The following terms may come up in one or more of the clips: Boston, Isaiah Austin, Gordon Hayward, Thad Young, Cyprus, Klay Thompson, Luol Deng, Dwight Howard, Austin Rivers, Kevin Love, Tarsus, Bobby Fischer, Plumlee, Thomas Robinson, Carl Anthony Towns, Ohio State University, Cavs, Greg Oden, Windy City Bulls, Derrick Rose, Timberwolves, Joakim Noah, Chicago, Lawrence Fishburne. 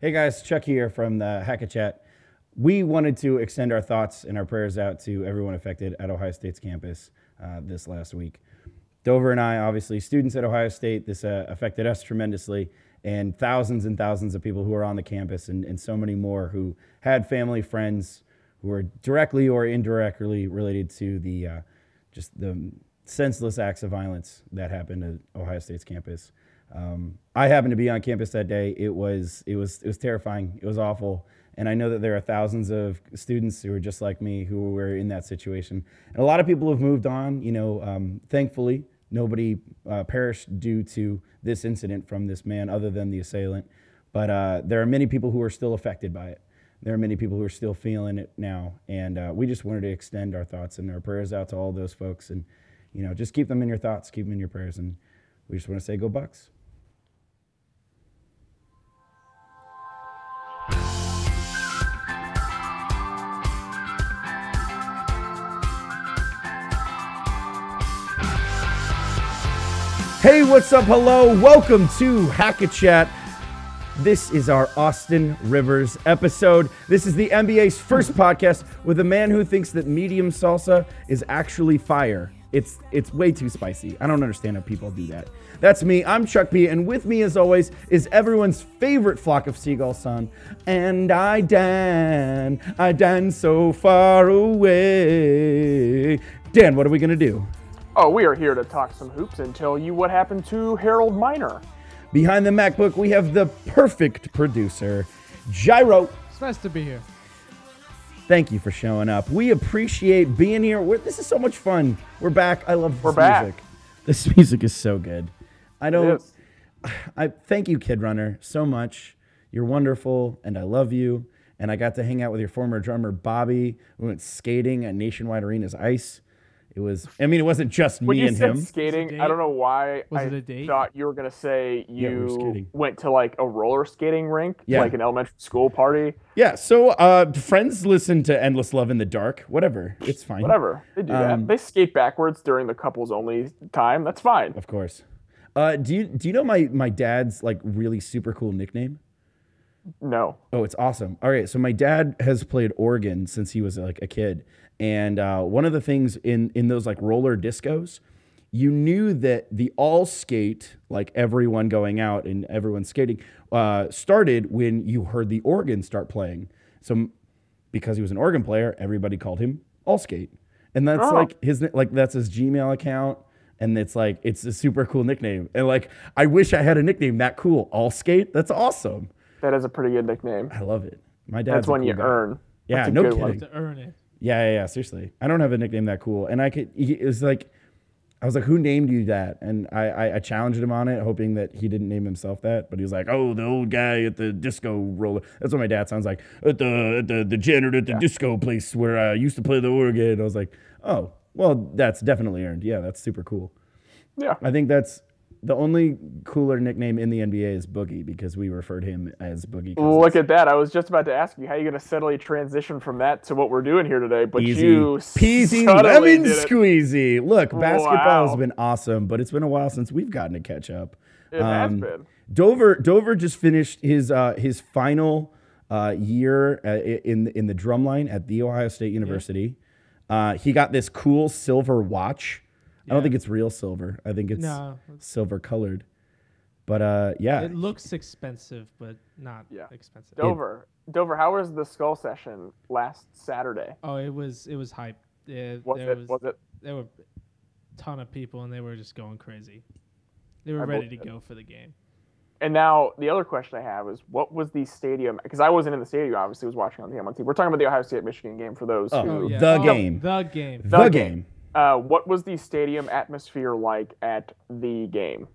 Hey guys, Chuck here from the HackaChat. We wanted to extend our thoughts and our prayers out to everyone affected at Ohio State's campus this last week. Dover and I, obviously, students at Ohio State, this affected us tremendously, and thousands of people who are on the campus and so many more who had family, friends, who were directly or indirectly related to the just the senseless acts of violence that happened at Ohio State's campus. I happened to be on campus that day. It was terrifying. It was awful. And I know that there are thousands of students who are just like me who were in that situation. And a lot of people have moved on. You know, thankfully, nobody perished due to this incident from this man other than the assailant. But there are many people who are still affected by it. There are many people who are still feeling it now. And we just wanted to extend our thoughts and our prayers out to all those folks. And, you know, just keep them in your thoughts, keep them in your prayers. And we just want to say, go Bucks. Hey, what's up? Hello. Welcome to HackaChat. This is our Austin Rivers episode. This is the NBA's first podcast with a man who thinks that medium salsa is actually fire. It's way too spicy. I don't understand how people do that. That's me. I'm Chuck P. And with me, as always, is everyone's favorite flock of seagulls, son. And I Dan so far away. Dan, what are we going to do? Oh, we are here to talk some hoops and tell you what happened to Harold Miner. Behind the MacBook, we have the perfect producer, Gyro. It's nice to be here. Thank you for showing up. We appreciate being here. This is so much fun. We're back. I love this music. This music is so good. I thank you, Kid Runner, so much. You're wonderful, and I love you. And I got to hang out with your former drummer, Bobby. We went skating at Nationwide Arena's Ice. It was. I mean, it wasn't just me and him. When you said skating, I don't know why I thought you were gonna say you went to like a roller skating rink, like an elementary school party. Yeah. So friends listen to "Endless Love in the Dark." Whatever. It's fine. Whatever. They do that. They skate backwards during the couples only time. That's fine. Of course. Do you know my dad's like really super cool nickname? No. Oh, it's awesome. All right. So my dad has played organ since he was like a kid. And one of the things in those like roller discos, you knew that the all skate, like everyone going out and everyone skating, started when you heard the organ start playing. So because he was an organ player, everybody called him All Skate. And that's that's his Gmail account. And it's a super cool nickname. And like, I wish I had a nickname that cool. All Skate. That's awesome. That is a pretty good nickname. I love it. My dad's that's one cool you guy. Earn. Yeah, that's no kidding. One. You have to earn it. Yeah, seriously. I don't have a nickname that cool. And I was like, who named you that? And I challenged him on it, hoping that he didn't name himself that. But he was like, oh, the old guy at the disco roller. That's what my dad sounds like. At the janitor at the disco place where I used to play the organ. And I was like, oh, well, that's definitely earned. Yeah, that's super cool. Yeah. I think that's the only cooler nickname in the NBA is Boogie because we referred him as Boogie Cousins. Look at that. I was just about to ask you how you're going to suddenly transition from that to what we're doing here today. But easy. You peasy lemon squeezy. Look, basketball has been awesome, but it's been a while since we've gotten to catch up. It has been. Dover just finished his final year in the drumline at The Ohio State University. Yeah. He got this cool silver watch. Yeah. I don't think it's real silver. I think it's silver colored. But it looks expensive, but not expensive. Dover, how was the skull session last Saturday? Oh, it was hype. Yeah, was it? There were a ton of people, and they were just going crazy. They were ready to go for the game. And now the other question I have is, what was the stadium? Because I wasn't in the stadium, obviously, I was watching on the MLT. We're talking about the Ohio State-Michigan game for those who... The game. What was the stadium atmosphere like at the game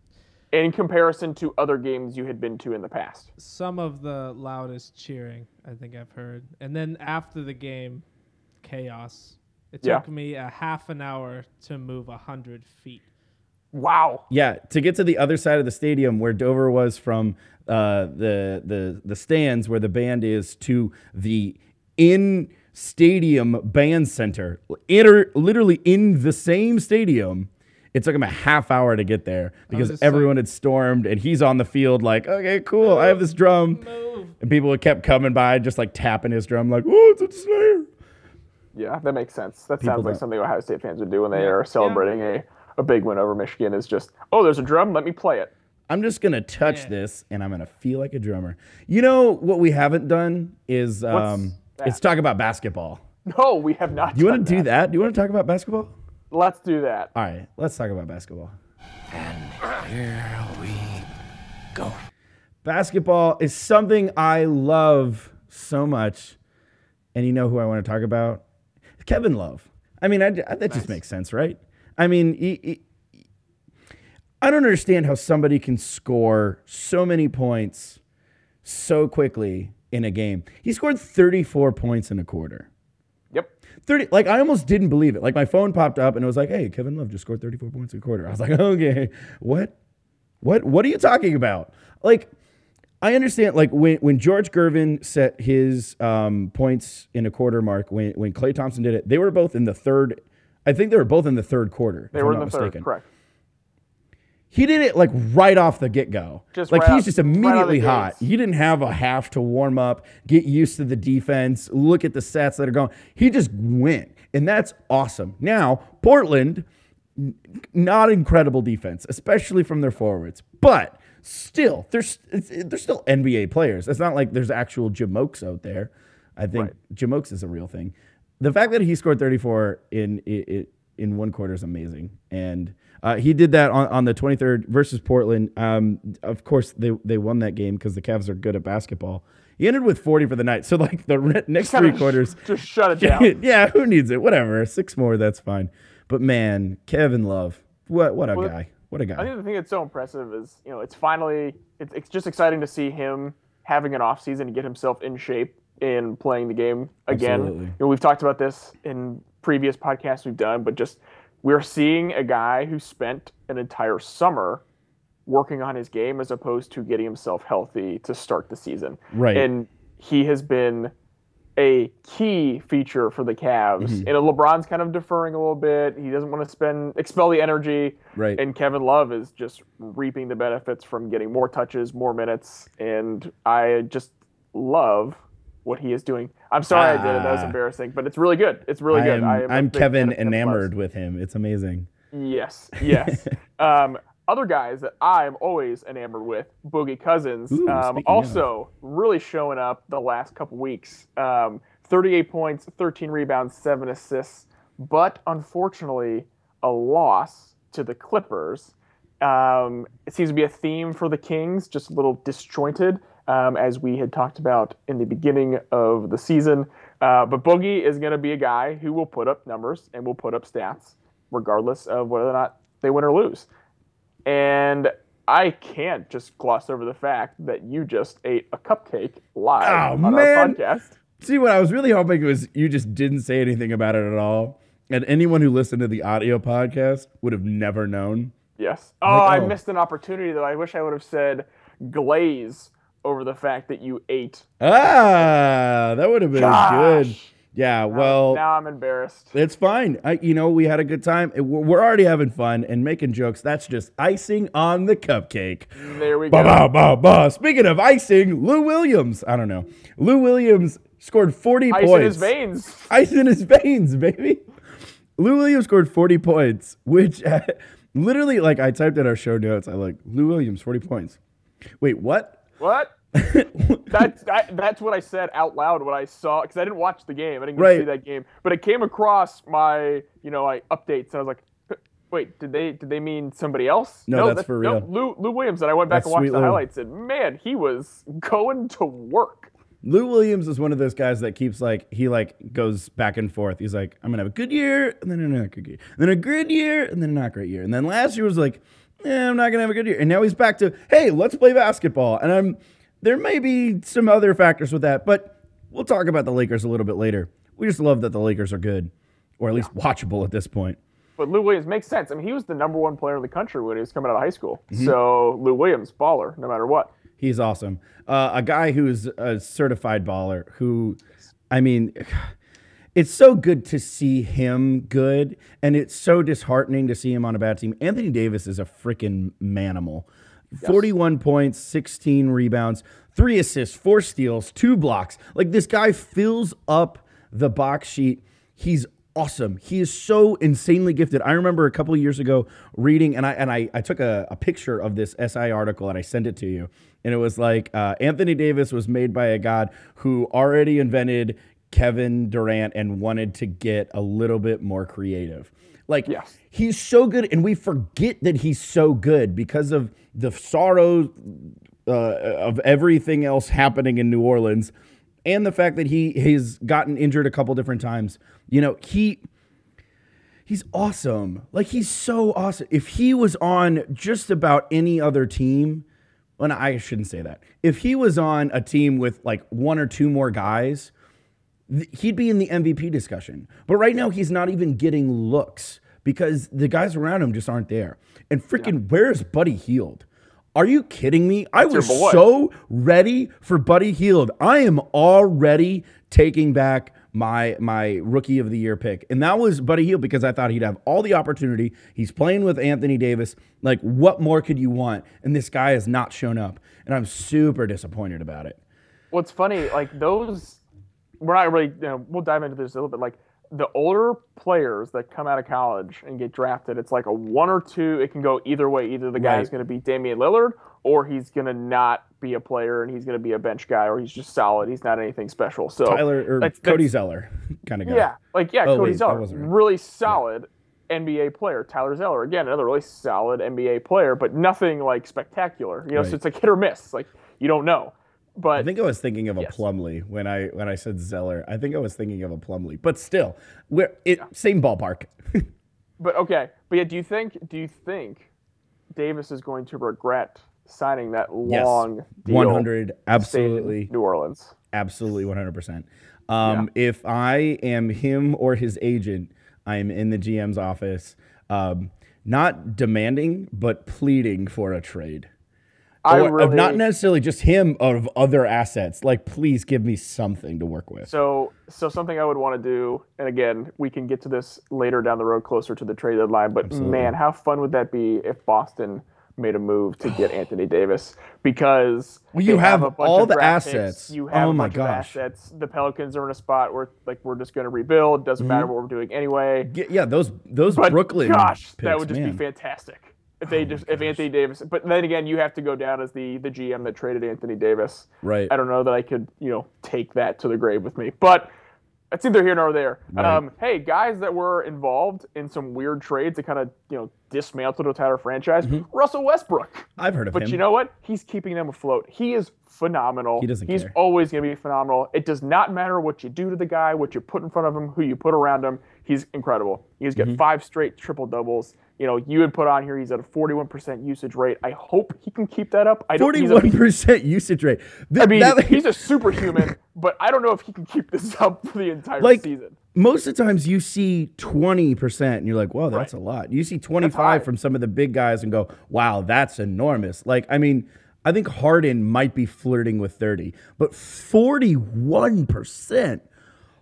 in comparison to other games you had been to in the past? Some of the loudest cheering I think I've heard. And then after the game, chaos. It took me a half an hour to move 100 feet. Wow. Yeah, to get to the other side of the stadium where Dover was from the stands where the band is to the in stadium band center, literally in the same stadium. It took him a half hour to get there because everyone had stormed, and he's on the field like, okay, cool, I have this drum. Move. And people kept coming by just like tapping his drum like, oh, it's a snare. Yeah, that makes sense. That people sounds like something Ohio State fans would do when they are celebrating a big win over Michigan is just, oh, there's a drum, let me play it. I'm just going to touch this, and I'm going to feel like a drummer. You know what we haven't done is it's talk about basketball. No, we have not. Do you want to do that? Do you want to talk about basketball? Let's do that. All right, let's talk about basketball. And here we go. Basketball is something I love so much, and you know who I want to talk about? Kevin Love. I mean, that just makes sense, right? I mean, I don't understand how somebody can score so many points so quickly in a game. He scored 34 points in a quarter. Yep. 30. Like, I almost didn't believe it. Like, my phone popped up, and it was like, hey, Kevin Love just scored 34 points in a quarter. I was like, okay, what are you talking about? Like, I understand, like, when George Gervin set his points in a quarter mark, when Klay Thompson did it, they were both in the third. I think they were both in the third quarter. They were in the third, correct. He did it like right off the get-go. He's just immediately hot. He didn't have a half to warm up, get used to the defense, look at the sets that are going. He just went, and that's awesome. Now, Portland, not incredible defense, especially from their forwards, but still, they're still NBA players. It's not like there's actual Jamokes out there. I think Jamokes is a real thing. The fact that he scored 34 in one quarter is amazing, and he did that on the 23rd versus Portland. Of course, they won that game because the Cavs are good at basketball. He ended with 40 for the night. So, like, the next three quarters. Just shut it down. Yeah, who needs it? Whatever. 6 more, that's fine. But, man, Kevin Love, what a guy. What a guy. I think the thing that's so impressive is, you know, it's just exciting to see him having an offseason and get himself in shape in playing the game again. Absolutely. You know, we've talked about this in previous podcasts we've done, but just – we're seeing a guy who spent an entire summer working on his game as opposed to getting himself healthy to start the season. Right. And he has been a key feature for the Cavs. Mm-hmm. And LeBron's kind of deferring a little bit. He doesn't want to expel the energy. Right. And Kevin Love is just reaping the benefits from getting more touches, more minutes. And I just love what he is doing. I'm sorry I did it. That was embarrassing, but it's really good. It's really good. I'm Kevin enamored with him. It's amazing. Yes. Other guys that I'm always enamored with, Boogie Cousins, really showing up the last couple weeks. 38 points, 13 rebounds, 7 assists, but unfortunately a loss to the Clippers. It seems to be a theme for the Kings, just a little disjointed. As we had talked about in the beginning of the season. But Boogie is going to be a guy who will put up numbers and will put up stats, regardless of whether or not they win or lose. And I can't just gloss over the fact that you just ate a cupcake live our podcast. See, what I was really hoping was you just didn't say anything about it at all. And anyone who listened to the audio podcast would have never known. Yes. I missed an opportunity that I wish I would have said glaze over the fact that you ate. That would have been good. Yeah, well. Now I'm embarrassed. It's fine. We had a good time. We're already having fun and making jokes. That's just icing on the cupcake. There we go. Speaking of icing, Lou Williams. I don't know. Lou Williams scored 40 points. Ice in his veins. Ice in his veins, baby. Lou Williams scored 40 points, which literally, like, I typed in our show notes. I like, Lou Williams, 40 points. Wait, what? What? That's what I said out loud when I saw, because I didn't watch the game. I didn't get to see that game, but it came across my updates. And I was like, wait, did they mean somebody else? No, that's for real. No, Lou Williams. And I went back and watched the highlights, and man, he was going to work. Lou Williams is one of those guys that keeps goes back and forth. He's like, I'm gonna have a good year, and then another good year, and then a good year, and then a not great year, and then last year was like, I'm not gonna have a good year. And now he's back to, hey, let's play basketball. And there may be some other factors with that, but we'll talk about the Lakers a little bit later. We just love that the Lakers are good, or at least watchable at this point. But Lou Williams makes sense. I mean, he was the #1 player in the country when he was coming out of high school. Mm-hmm. So Lou Williams, baller, no matter what. He's awesome. A guy who's a certified baller who, I mean, it's so good to see him good, and it's so disheartening to see him on a bad team. Anthony Davis is a freaking manimal. Yes. 41 points, 16 rebounds, 3 assists, 4 steals, 2 blocks. Like, this guy fills up the box sheet. He's awesome. He is so insanely gifted. I remember a couple of years ago reading, and I took a picture of this SI article, and I sent it to you. And it was like, Anthony Davis was made by a god who already invented Kevin Durant and wanted to get a little bit more creative. Like, yes. He's so good, and we forget that he's so good because of the sorrow of everything else happening in New Orleans and the fact that he has gotten injured a couple different times. You know, he's awesome. Like, he's so awesome. If he was on just about any other team, well, no, I shouldn't say that. If he was on a team with, like, one or two more guys, he'd be in the MVP discussion. But right now, he's not even getting looks because the guys around him just aren't there. And freaking, where's Buddy Hield? Are you kidding me? I was so ready for Buddy Hield. I am already taking back my Rookie of the Year pick. And that was Buddy Hield because I thought he'd have all the opportunity. He's playing with Anthony Davis. Like, what more could you want? And this guy has not shown up. And I'm super disappointed about it. What's funny, like, those... We're not really, you know, we'll dive into this a little bit. Like, the older players that come out of college and get drafted, it's like a one or two. It can go either way. Either the guy's going to be Damian Lillard, or he's going to not be a player and he's going to be a bench guy, or he's just solid. He's not anything special. So Tyler or Cody Zeller kind of guy. Yeah, like Cody Zeller, really solid NBA player. Tyler Zeller, again, another really solid NBA player, but nothing like spectacular. You know, so it's like hit or miss. Like, you don't know. But I think I was thinking of a Plumlee when I said Zeller. I think I was thinking of a Plumlee, but still, same ballpark. But yeah, do you think Davis is going to regret signing that long deal? 100, absolutely. New Orleans, absolutely, 100%. If I am him or his agent, I am in the GM's office, not demanding but pleading for a trade. Or not necessarily just him, of other assets. Like, please give me something to work with. So something I would want to do, and again, we can get to this later down the road, closer to the trade deadline, but man, how fun would that be if Boston made a move to get Anthony Davis? Because you have a bunch all of the assets. Picks. You have of assets. The Pelicans are in a spot where, like, we're just going to rebuild. Doesn't matter what we're doing anyway. Yeah, those but Brooklyn picks, that would just be fantastic. If Anthony Davis, but then again, you have to go down as the GM that traded Anthony Davis. Right. I don't know that I could, take that to the grave with me, but it's either here nor there. Right. Hey, guys that were involved in some weird trades that kind of, dismantled the entire franchise. Mm-hmm. Russell Westbrook. I've heard of him. But you know what? He's keeping them afloat. He is phenomenal. He's always going to be phenomenal. It does not matter what you do to the guy, what you put in front of him, who you put around him. He's incredible. He's got 5 straight triple doubles. You had put on here, he's at a 41% usage rate. I hope he can keep that up. 41% usage rate. He's a superhuman, but I don't know if he can keep this up for the entire season. Most of the times you see 20% and you're like, wow, that's a lot. You see 25 from some of the big guys and go, wow, that's enormous. Like, I mean, I think Harden might be flirting with 30, but 41%,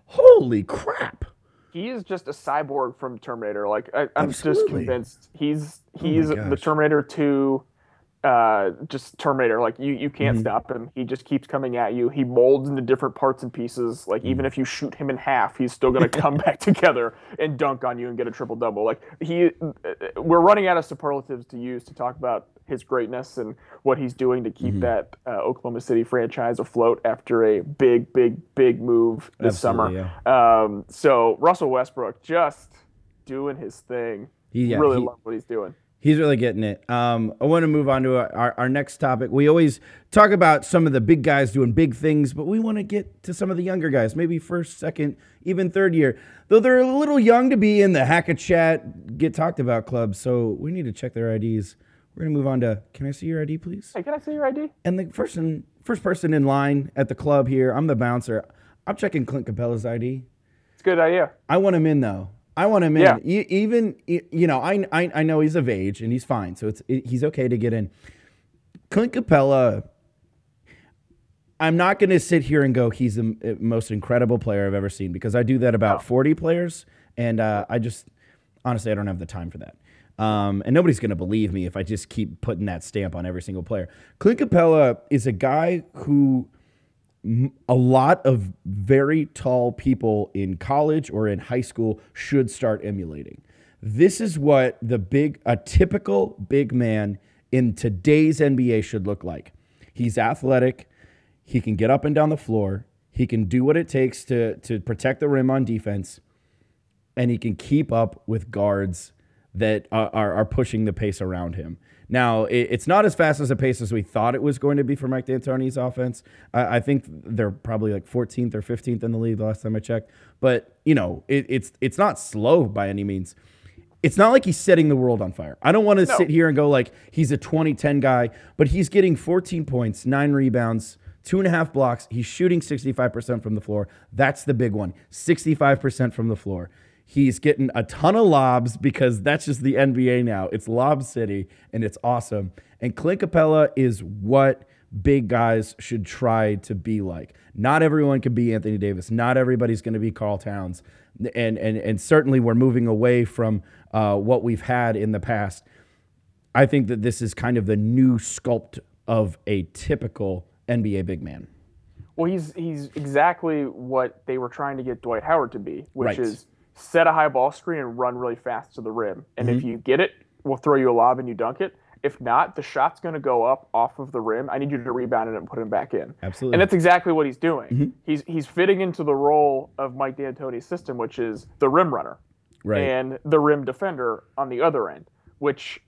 holy crap. He is just a cyborg from Terminator. Like, I'm just convinced he's the Terminator 2, just Terminator. Like, you can't stop him. He just keeps coming at you. He molds into different parts and pieces. Like, even if you shoot him in half, he's still going to come back together and dunk on you and get a triple double. Like, we're running out of superlatives to use to talk about his greatness and what he's doing to keep that Oklahoma City franchise afloat after a big, big, big move this summer. Yeah. So Russell Westbrook just doing his thing. Really love what he's doing. He's really getting it. I want to move on to our next topic. We always talk about some of the big guys doing big things, but we want to get to some of the younger guys, maybe first, second, even third year. Though they're a little young to be in the HackaChat Get Talked About Club, so we need to check their IDs. We're going to move on to, can I see your ID, please? Hey, can I see your ID? And the first person in line at the club here, I'm the bouncer. I'm checking Clint Capella's ID. It's a good idea. I want him in, though. Yeah. Even, I know he's of age and he's fine, so he's okay to get in. Clint Capella, I'm not going to sit here and go, he's the most incredible player I've ever seen, because I do that about 40 players, and I just, honestly, I don't have the time for that. And nobody's going to believe me if I just keep putting that stamp on every single player. Clint Capella is a guy who a lot of very tall people in college or in high school should start emulating. This is what a typical big man in today's NBA should look like. He's athletic. He can get up and down the floor. He can do what it takes to protect the rim on defense. And he can keep up with guards that are pushing the pace around him. Now, it's not as fast as a pace as we thought it was going to be for Mike D'Antoni's offense. I think they're probably like 14th or 15th in the league the last time I checked. But, you know, it's not slow by any means. It's not like he's setting the world on fire. I don't want to sit here and go like he's a 20-10 guy, but he's getting 14 points, 9 rebounds, 2.5 blocks. He's shooting 65% from the floor. That's the big one, 65% from the floor. He's getting a ton of lobs because that's just the NBA now. It's lob city, and it's awesome. And Clint Capella is what big guys should try to be like. Not everyone can be Anthony Davis. Not everybody's going to be Carl Towns. And certainly we're moving away from what we've had in the past. I think that this is kind of the new sculpt of a typical NBA big man. Well, he's exactly what they were trying to get Dwight Howard to be, which is set a high ball screen and run really fast to the rim. And if you get it, we'll throw you a lob and you dunk it. If not, the shot's going to go up off of the rim. I need you to rebound it and put him back in. Absolutely. And that's exactly what he's doing. He's fitting into the role of Mike D'Antoni's system, which is the rim runner and the rim defender on the other end, which,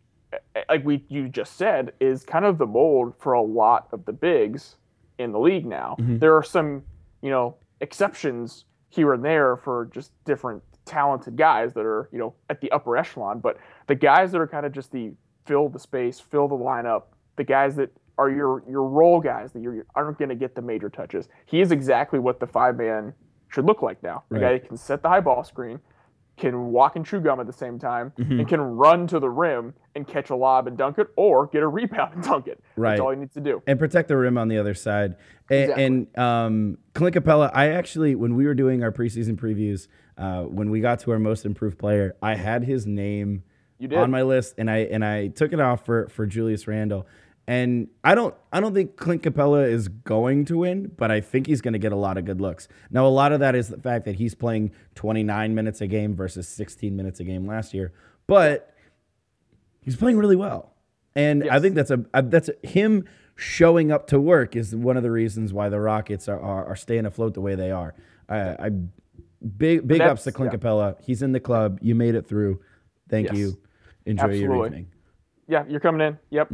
like you just said, is kind of the mold for a lot of the bigs in the league now. There are some, exceptions here and there for just different talented guys that are, at the upper echelon, but the guys that are kind of just the fill the space, fill the lineup, the guys that are your role guys that you aren't going to get the major touches. He is exactly what the five-man should look like now. The guy that can set the high ball screen, can walk and chew gum at the same time, and can run to the rim and catch a lob and dunk it or get a rebound and dunk it. That's all he needs to do. And protect the rim on the other side. And Clint Capella, I actually, when we were doing our preseason previews, when we got to our most improved player, I had his name on my list, and I took it off for Julius Randle. And I don't think Clint Capella is going to win, but I think he's going to get a lot of good looks. Now, a lot of that is the fact that he's playing 29 minutes a game versus 16 minutes a game last year, but he's playing really well. And I think him showing up to work is one of the reasons why the Rockets are staying afloat the way they are. Big ups to Clint Capella. He's in the club. You made it through. Thank you. Enjoy your evening. Yeah, you're coming in. Yep.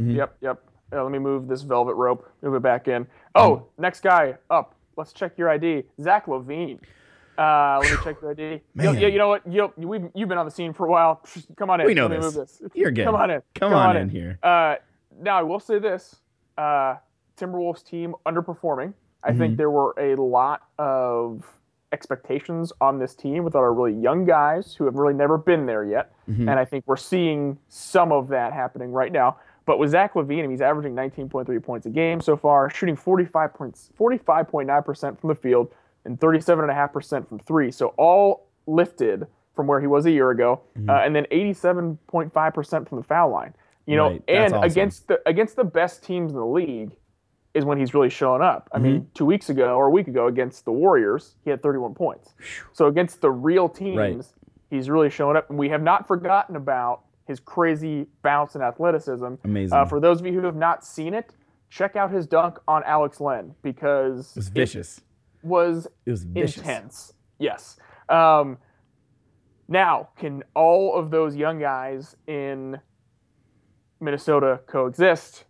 Let me move this velvet rope. Move it back in. Oh, next guy up. Let's check your ID. Zach LaVine. Let me check your ID. You know what? You've been on the scene for a while. Come on in. We know let me this. Move this. You're good. Come on in. Come on in here. Now, I will say this. Timberwolves team underperforming. I think there were a lot of expectations on this team with our really young guys who have really never been there yet. And I think we're seeing some of that happening right now. But with Zach LaVine, he's averaging 19.3 points a game so far, shooting 45.9% from the field and 37.5% from three. So all lifted from where he was a year ago, and then 87.5% from the foul line. And awesome. against the best teams in the league is when he's really showing up. I mean, 2 weeks ago or a week ago against the Warriors, he had 31 points. So against the real teams, he's really showing up. And we have not forgotten about his crazy bounce and athleticism. Amazing. For those of you who have not seen it, check out his dunk on Alex Len because it was vicious. It was vicious. Intense. Yes. Now, can all of those young guys in Minnesota coexist?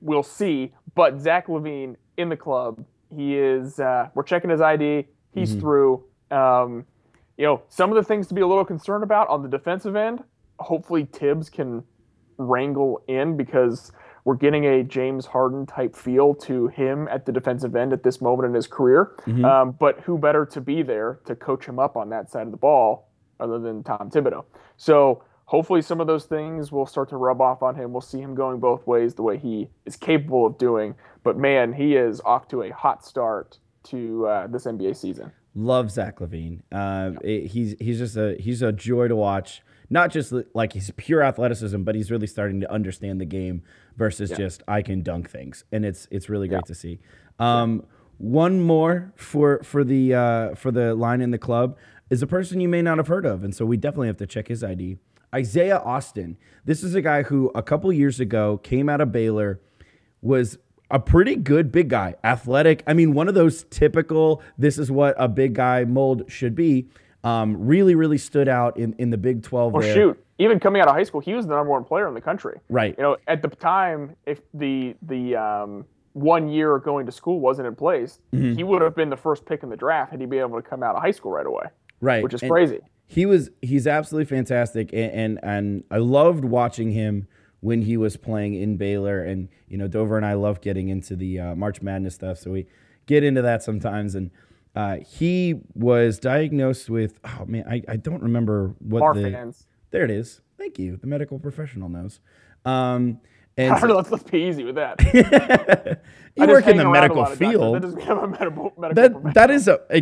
We'll see. But Zach LaVine in the club, he is. We're checking his ID. He's through. Some of the things to be a little concerned about on the defensive end. Hopefully Tibbs can wrangle in because we're getting a James Harden type feel to him at the defensive end at this moment in his career. But who better to be there to coach him up on that side of the ball other than Tom Thibodeau? So hopefully some of those things will start to rub off on him. We'll see him going both ways the way he is capable of doing. But, man, he is off to a hot start to this NBA season. Love Zach LaVine. He's just a joy to watch. not just like his pure athleticism, but he's really starting to understand the game versus just I can dunk things, and it's really great to see. One more for the line in the club is a person you may not have heard of, and so we definitely have to check his ID. Isaiah Austin. This is a guy who a couple years ago came out of Baylor, was a pretty good big guy, athletic. I mean, one of those typical, this is what a big guy mold should be. Really, really stood out in the Big 12. Well, shoot, even coming out of high school, he was the number one player in the country. Right. You know, at the time, if the 1 year of going to school wasn't in place, he would have been the first pick in the draft had he been able to come out of high school right away. Right. Which is crazy. He's absolutely fantastic, and I loved watching him when he was playing in Baylor. And you know, Dover and I love getting into the March Madness stuff, so we get into that sometimes. And he was diagnosed with I don't remember what Parkinson's. There it is. Thank you. The medical professional knows. I don't know, let's be easy with that. You work in the medical field.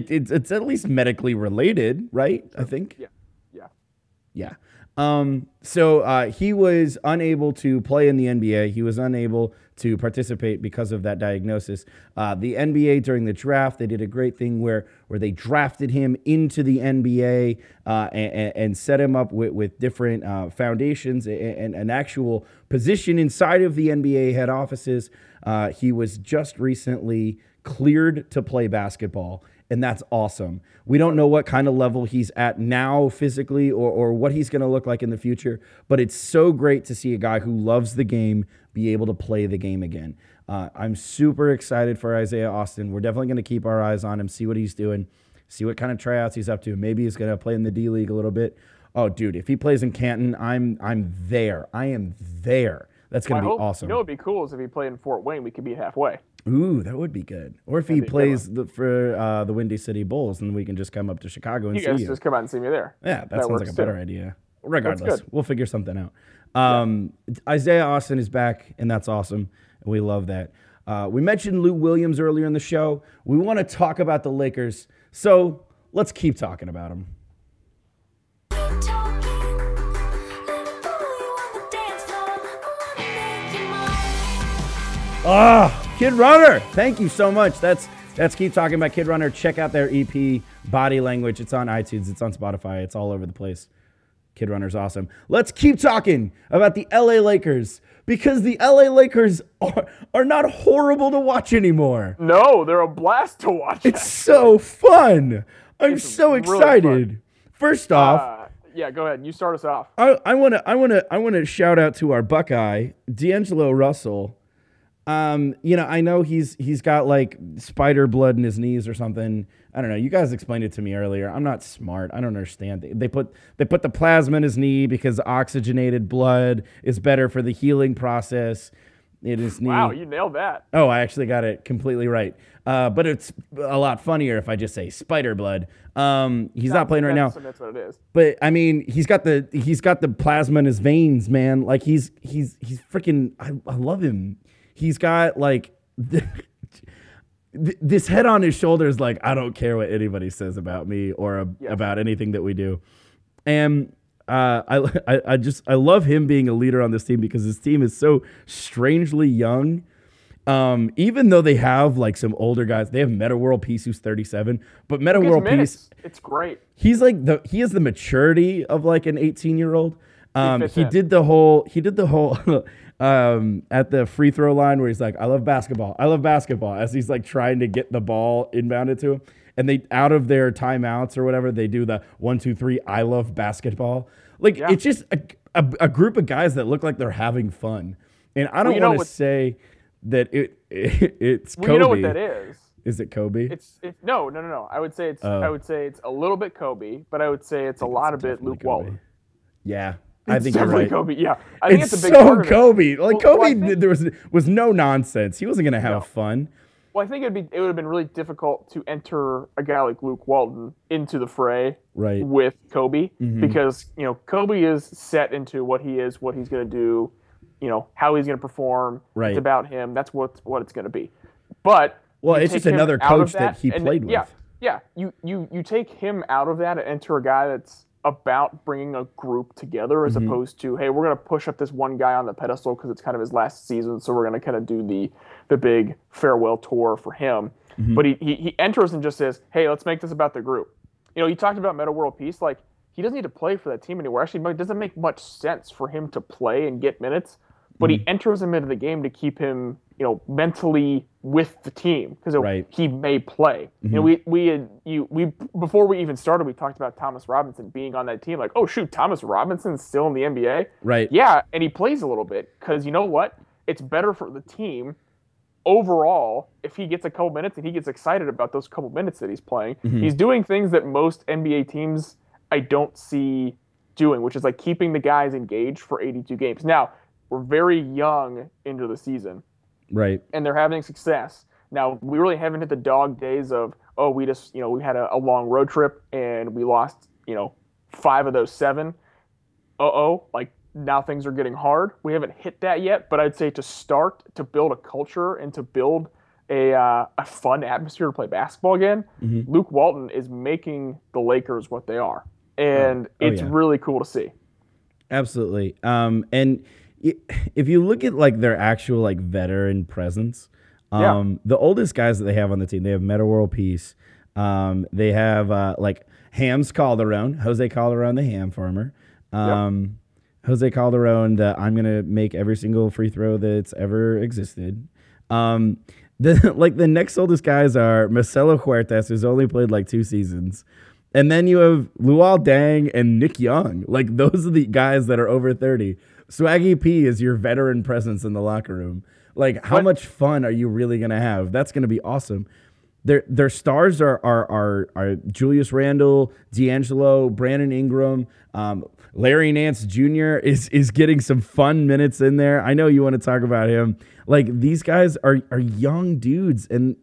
It's at least medically related, right? I think. Yeah. So he was unable to play in the NBA. He was unable to participate because of that diagnosis. The NBA during the draft, they did a great thing where they drafted him into the NBA and set him up with different foundations and an actual position inside of the NBA head offices. He was just recently cleared to play basketball. And that's awesome. We don't know what kind of level he's at now physically or what he's going to look like in the future, but it's so great to see a guy who loves the game be able to play the game again. I'm super excited for Isaiah Austin. We're definitely going to keep our eyes on him, see what he's doing, see what kind of tryouts he's up to. Maybe he's going to play in the D League a little bit. Oh, dude, if he plays in Canton, I'm there. I am there. That's going to be awesome. You know what would be cool is if he played in Fort Wayne, we could be halfway. Ooh, that would be good. Or if he plays for the Windy City Bulls, then we can just come up to Chicago and see you. You guys just come out and see me there. Yeah, that sounds like a better idea. Regardless, we'll figure something out. Isaiah Austin is back, and that's awesome. We love that. We mentioned Lou Williams earlier in the show. We want to talk about the Lakers, so let's keep talking about them. Kid Runner, thank you so much. That's Keep Talking About Kid Runner. Check out their EP, Body Language. It's on iTunes. It's on Spotify. It's all over the place. Kid Runner's awesome. Let's keep talking about the L.A. Lakers because the L.A. Lakers are not horrible to watch anymore. No, they're a blast to watch. It's so fun. I'm so excited. Really first off. Yeah, go ahead. You start us off. I wanna shout out to our Buckeye, D'Angelo Russell. I know he's got like spider blood in his knees or something. I don't know. You guys explained it to me earlier. I'm not smart. I don't understand. They put the plasma in his knee because oxygenated blood is better for the healing process in his knee. Wow, you nailed that. Oh, I actually got it completely right. But it's a lot funnier if I just say spider blood. He's not playing right now. That's what it is. But I mean, he's got the plasma in his veins, man. Like he's freaking. I love him. He's got, like, this head on his shoulders, like, I don't care what anybody says about me or about anything that we do. And I love him being a leader on this team because this team is so strangely young. Even though they have, like, some older guys. They have Metta World Peace, who's 37. But Metta World Peace, it's great. He's, like, he has the maturity of, like, an 18-year-old. He did the whole at the free throw line where he's like, I love basketball. As he's like trying to get the ball inbounded to him. And they, out of their timeouts or whatever, they do the 1, 2, 3, I love basketball. Like it's just a group of guys that look like they're having fun. And I don't want to say that it's Kobe. You know what that is. Is it Kobe? No. I would say it's a little bit Kobe, but I would say it's a lot of it Luke Walton. Yeah. I think you're right. Kobe. Yeah, I think it's a big part of it. Kobe. Like there was no nonsense. He wasn't gonna have fun. Well, I think it would have been really difficult to enter a guy like Luke Walton into the fray with Kobe because Kobe is set into what he is, what he's gonna do, how he's gonna perform. Right. It's about him. That's what it's gonna be. But it's just another coach that he played with. Yeah. You take him out of that and enter a guy that's about bringing a group together as opposed to, hey, we're going to push up this one guy on the pedestal because it's kind of his last season, so we're going to kind of do the big farewell tour for him. Mm-hmm. But he enters and just says, hey, let's make this about the group. You know, you talked about Metta World Peace. Like, he doesn't need to play for that team anywhere. Actually, it doesn't make much sense for him to play and get minutes, but he enters him into the game to keep him, you know, mentally with the team because he may play. Mm-hmm. You know, we before we even started, we talked about Thomas Robinson being on that team. Like, oh shoot, Thomas Robinson's still in the NBA, right? Yeah, and he plays a little bit because you know what? It's better for the team overall if he gets a couple minutes and he gets excited about those couple minutes that he's playing. Mm-hmm. He's doing things that most NBA teams I don't see doing, which is like keeping the guys engaged for 82 games. Now we're very young into the season. Right. And they're having success. Now, we really haven't hit the dog days of, oh, we just, you know, we had a long road trip and we lost, you know, 5 of those 7. Like now things are getting hard. We haven't hit that yet, but I'd say to start to build a culture and to build a fun atmosphere to play basketball again, Luke Walton is making the Lakers what they are. And it's really cool to see. Absolutely. And if you look at like their actual like veteran presence, the oldest guys that they have on the team, they have Metta World Peace. They have like Ham's Calderon, Jose Calderon, the ham farmer. Jose Calderon, the I'm gonna make every single free throw that's ever existed. The next oldest guys are Marcelo Huertas, who's only played like 2 seasons. And then you have Luol Deng and Nick Young. Like those are the guys that are over 30. Swaggy P is your veteran presence in the locker room. Like, how much fun are you really going to have? That's going to be awesome. Their stars are Julius Randle, D'Angelo, Brandon Ingram, Larry Nance Jr. is getting some fun minutes in there. I know you want to talk about him. Like, these guys are young dudes, and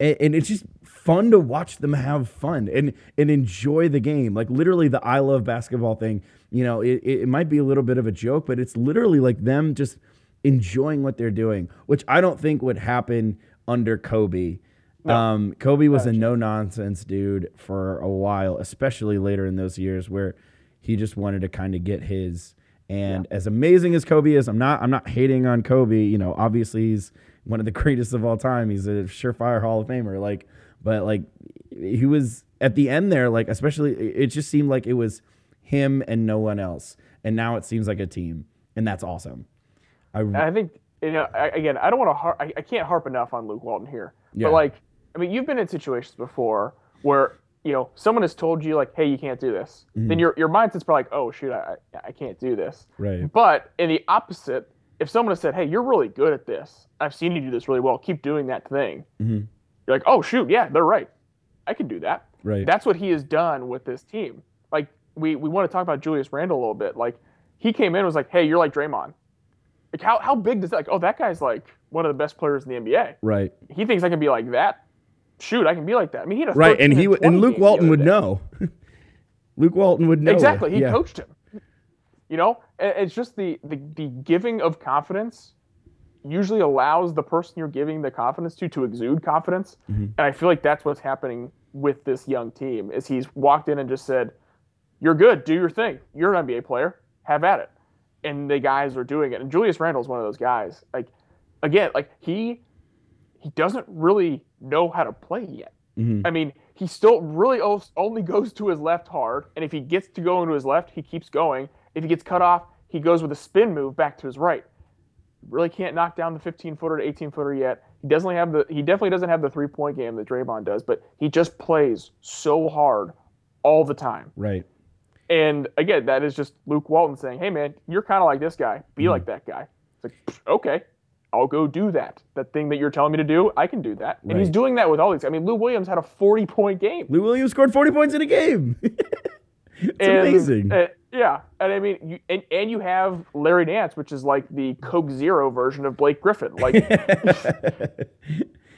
it's just fun to watch them have fun and enjoy the game. Like, literally the I love basketball thing. You know, it might be a little bit of a joke, but it's literally like them just enjoying what they're doing, which I don't think would happen under Kobe. No. Kobe was a no-nonsense dude for a while, especially later in those years where he just wanted to kind of get his. And as amazing as Kobe is, I'm not hating on Kobe. You know, obviously he's one of the greatest of all time. He's a surefire Hall of Famer. Like, but like he was at the end there, like especially it just seemed like it was him and no one else, and now it seems like a team, and that's awesome. I think, you know, again, I don't want to I can't harp enough on Luke Walton here, but like, I mean, you've been in situations before where, you know, someone has told you like, hey, you can't do this, then your mindset's probably like, oh shoot, I can't do this, right? But in the opposite, if someone has said, hey, you're really good at this, I've seen you do this really well, keep doing that thing, you're like, oh shoot, yeah, they're right, I can do that, right? That's what he has done with this team. Like, we want to talk about Julius Randle a little bit. Like, he came in and was like, hey, you're like Draymond. Like, how big does that, like, oh, that guy's like one of the best players in the NBA. Right. He thinks I can be like that. Shoot, I can be like that. I mean, he had a right, and Luke Walton would know. Luke Walton would know. Exactly. He coached him. You know, it's just the giving of confidence usually allows the person you're giving the confidence to exude confidence. And I feel like that's what's happening with this young team is he's walked in and just said, you're good. Do your thing. You're an NBA player. Have at it. And the guys are doing it. And Julius Randle's one of those guys. Like, again, like he doesn't really know how to play yet. I mean, he still really only goes to his left hard. And if he gets to go into his left, he keeps going. If he gets cut off, he goes with a spin move back to his right. Really can't knock down the 15-footer to 18-footer yet. He definitely doesn't have the three-point game that Draymond does. But he just plays so hard all the time. Right. And again, that is just Luke Walton saying, hey man, you're kind of like this guy. Be like that guy. It's like, okay, I'll go do that. That thing that you're telling me to do, I can do that. Right. And he's doing that with all these. I mean, Lou Williams had a 40-point game. Lou Williams scored 40 points in a game. Amazing. Yeah. And I mean, and you have Larry Nance, which is like the Coke Zero version of Blake Griffin. Like,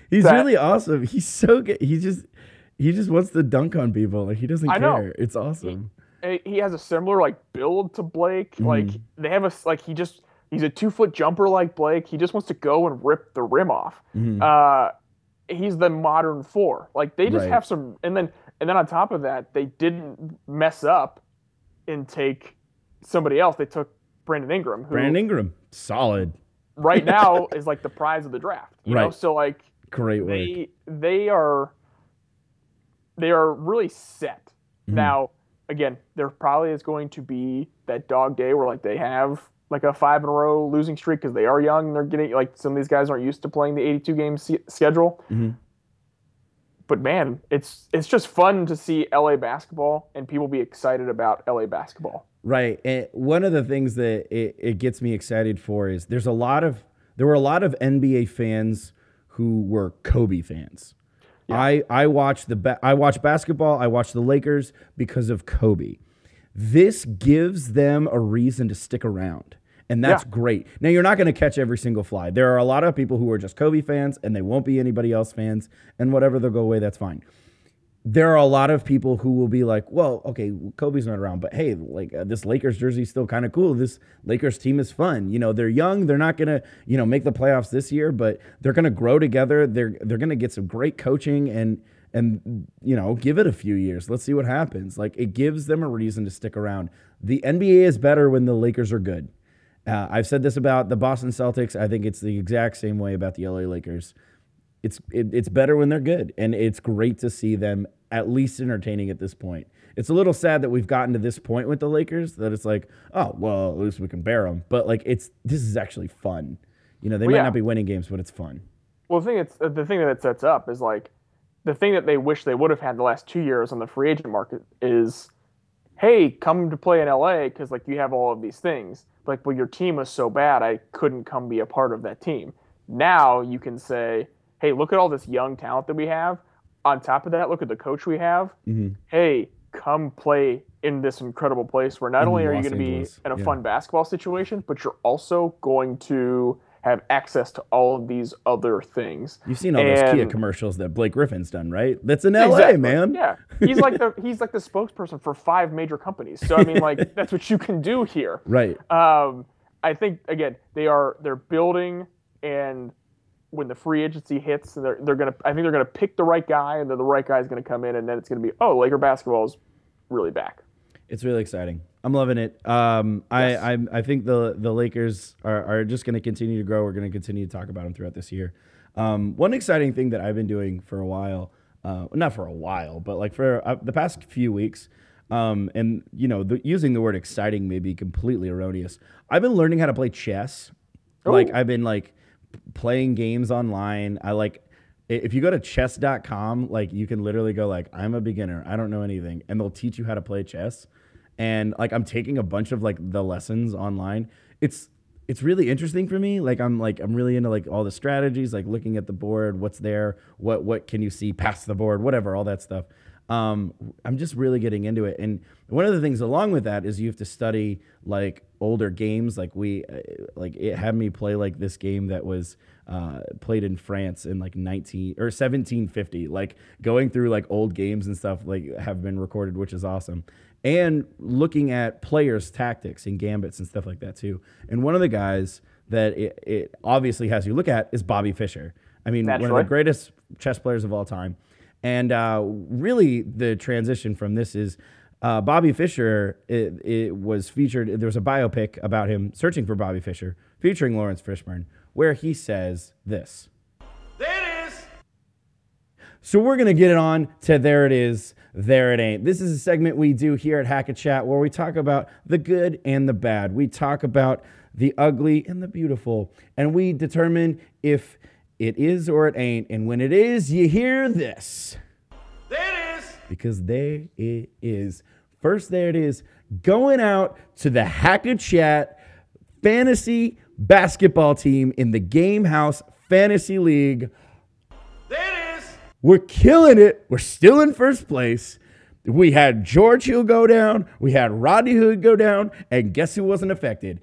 he's really awesome. He's so good. He just wants to dunk on people. Like, he doesn't care. It's awesome. He has a similar like build to Blake. Like they have he's a 2-foot jumper like Blake. He just wants to go and rip the rim off. He's the modern 4. Like they just have some, and then on top of that, they didn't mess up and take somebody else. They took Brandon Ingram. Solid. Right now is like the prize of the draft. You know? So like great work. They are really set. Mm-hmm. Now, again, there probably is going to be that dog day where like they have like a 5-in-a-row losing streak because they are young and they're getting like some of these guys aren't used to playing the 82-game schedule. Mm-hmm. But man, it's just fun to see LA basketball and people be excited about LA basketball. Right. And one of the things that it gets me excited for is there were a lot of NBA fans who were Kobe fans. Yeah. I watch basketball, I watch the Lakers because of Kobe. This gives them a reason to stick around. And that's great. Now, you're not going to catch every single fly. There are a lot of people who are just Kobe fans, and they won't be anybody else fans, and whatever, they'll go away, that's fine. There are a lot of people who will be like, well, okay, Kobe's not around, but hey, like this Lakers jersey is still kind of cool. This Lakers team is fun. You know, they're young. They're not going to, make the playoffs this year, but they're going to grow together. They're going to get some great coaching and give it a few years. Let's see what happens. Like, it gives them a reason to stick around. The NBA is better when the Lakers are good. I've said this about the Boston Celtics. I think it's the exact same way about the LA Lakers. It's better when they're good, and it's great to see them at least entertaining at this point. It's a little sad that we've gotten to this point with the Lakers that it's like, oh, well, at least we can bear them. But like, this is actually fun. They might not be winning games, but it's fun. Well, the thing that it sets up is like the thing that they wish they would have had the last 2 years on the free agent market is, hey, come to play in LA because like you have all of these things. Like, well, your team was so bad, I couldn't come be a part of that team. Now you can say, hey, look at all this young talent that we have. On top of that, look at the coach we have. Mm-hmm. Hey, come play in this incredible place where not only are you going to be in a fun basketball situation, but you're also going to have access to all of these other things. You've seen all those Kia commercials that Blake Griffin's done, right? That's in LA, exactly. Man. Yeah. He's like the spokesperson for 5 major companies. So I mean, like, that's what you can do here. Right. I think again, they're building, and when the free agency hits, they're gonna pick the right guy, and then the right guy is gonna come in, and then it's gonna be, oh, Laker basketball is really back. It's really exciting. I'm loving it. Yes. I think the Lakers are just going to continue to grow. We're going to continue to talk about them throughout this year. One exciting thing that I've been doing for a while, not for a while, but like for the past few weeks, and using the word exciting may be completely erroneous. I've been learning how to play chess. Ooh. Like I've been like playing games online. I like. If you go to chess.com, like you can literally go like, I'm a beginner, I don't know anything, and they'll teach you how to play chess. And like I'm taking a bunch of like the lessons online. It's really interesting for me. Like I'm really into like all the strategies, like looking at the board, what's there, what can you see past the board, whatever, all that stuff. I'm just really getting into it. And one of the things along with that is you have to study like older games. Like it had me play like this game that was played in France in like 1750, like going through like old games and stuff like have been recorded, which is awesome. And looking at players' tactics and gambits and stuff like that too. And one of the guys that it obviously has you look at is Bobby Fischer. I mean, That's one of the greatest chess players of all time. And really, the transition from this is Bobby Fischer. It was featured. There was a biopic about him searching for Bobby Fischer, featuring Lawrence Fishburne, where he says this. There it is. So we're gonna get it on to there it is, there it ain't. This is a segment we do here at HackaChat where we talk about the good and the bad. We talk about the ugly and the beautiful, and we determine if it is or it ain't, and when it is, you hear this. There it is. Because there it is. First, there it is. Going out to the HackaChat fantasy basketball team in the Game House Fantasy League. There it is. We're killing it. We're still in first place. We had George Hill go down. We had Rodney Hood go down. And guess who wasn't affected?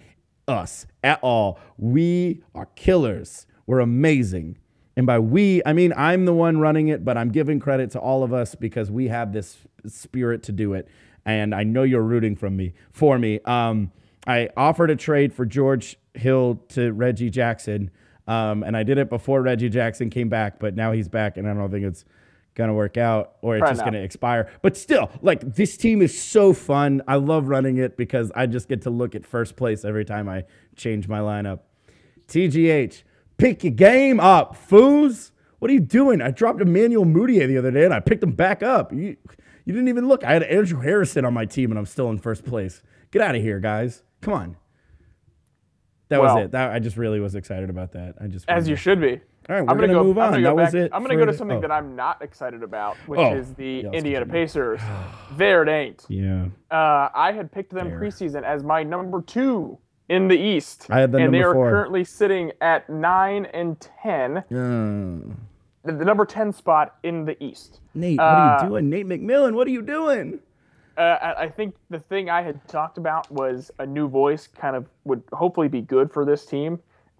Us at all. We are killers. We're amazing. And by we, I mean I'm the one running it, but I'm giving credit to all of us because we have this spirit to do it. And I know you're rooting for me. I offered a trade for George Hill to Reggie Jackson, and I did it before Reggie Jackson came back, but now he's back, and I don't think it's going to work out, or it's just going to expire. But still, like, this team is so fun. I love running it because I just get to look at first place every time I change my lineup. TGH, pick your game up, foos. What are you doing? I dropped Emmanuel Mudiay the other day, and I picked him back up. You didn't even look. I had Andrew Harrison on my team, and I'm still in first place. Get out of here, guys. Come on. That was it. I just really was excited about that. As you should be. All right, we're going to move on. That was it. I'm going to go to something that I'm not excited about, which is the Indiana Pacers. There it ain't. Yeah. I had picked them preseason as my number 2 in the East. I had them number 4. And they are currently sitting at 9-10. The number 10 spot in the East. Nate, what are you doing? Nate McMillan, what are you doing? I think the thing I had talked about was a new voice kind of would hopefully be good for this team,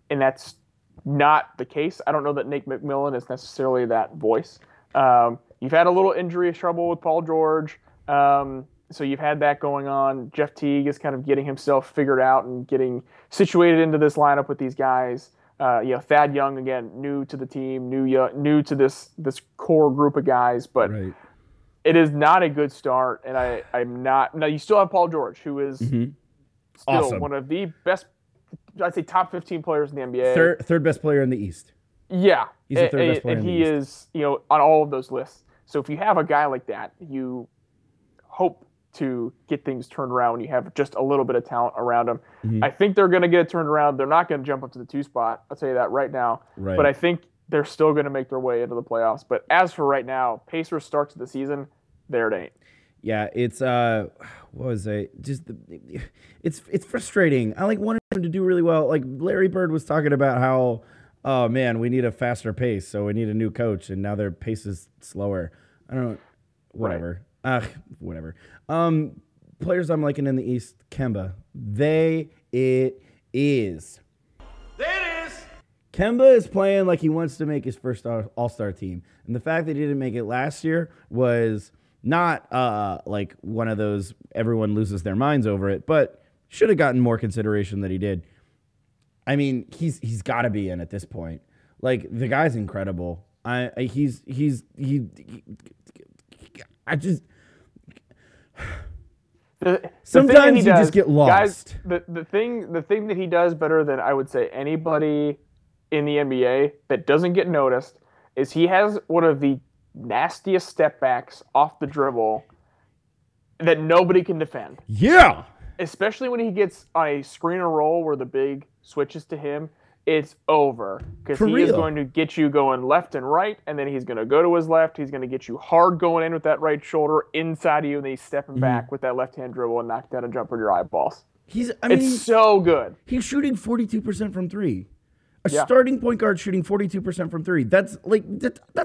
and that's not the case. I don't know that Nate McMillan is necessarily that voice. You've had a little injury trouble with Paul George, so you've had that going on. Jeff Teague is kind of getting himself figured out and getting situated into this lineup with these guys. Thad Young, again, new to the team, new to this core group of guys, but it is not a good start, and I'm not. Now, you still have Paul George, who is still awesome. One of the best, I'd say top 15 players in the NBA. Third best player in the East. Yeah. He's the third best player in the East. And he is, on all of those lists. So if you have a guy like that, you hope to get things turned around when you have just a little bit of talent around him. Mm-hmm. I think they're going to get it turned around. They're not going to jump up to the 2 spot. I'll tell you that right now. Right. But I think they're still going to make their way into the playoffs. But as for right now, Pacers start to the season, there it ain't. Yeah, it's it's frustrating. I wanted them to do really well. Like Larry Bird was talking about how, oh man, we need a faster pace, so we need a new coach, and now their pace is slower. I don't know, whatever. Right. Whatever. Players I'm liking in the East, Kemba. There it is. Kemba is playing like he wants to make his first All-Star team, and the fact that he didn't make it last year was not like one of those everyone loses their minds over it, but should have gotten more consideration than he did. I mean, he's got to be in at this point. Like, the guy's incredible. Sometimes you just get lost. Guys, the thing that he does better than I would say anybody in the NBA that doesn't get noticed is he has one of the nastiest step backs off the dribble that nobody can defend. Yeah. Especially when he gets on a screen or roll where the big switches to him, it's over. Because he is going to get you going left and right, and then he's going to go to his left. He's going to get you hard going in with that right shoulder inside of you, and then he's stepping back with that left-hand dribble and knock down a jumper to your eyeballs. It's so good. He's shooting 42% from 3. Starting point guard shooting 42% from 3. That's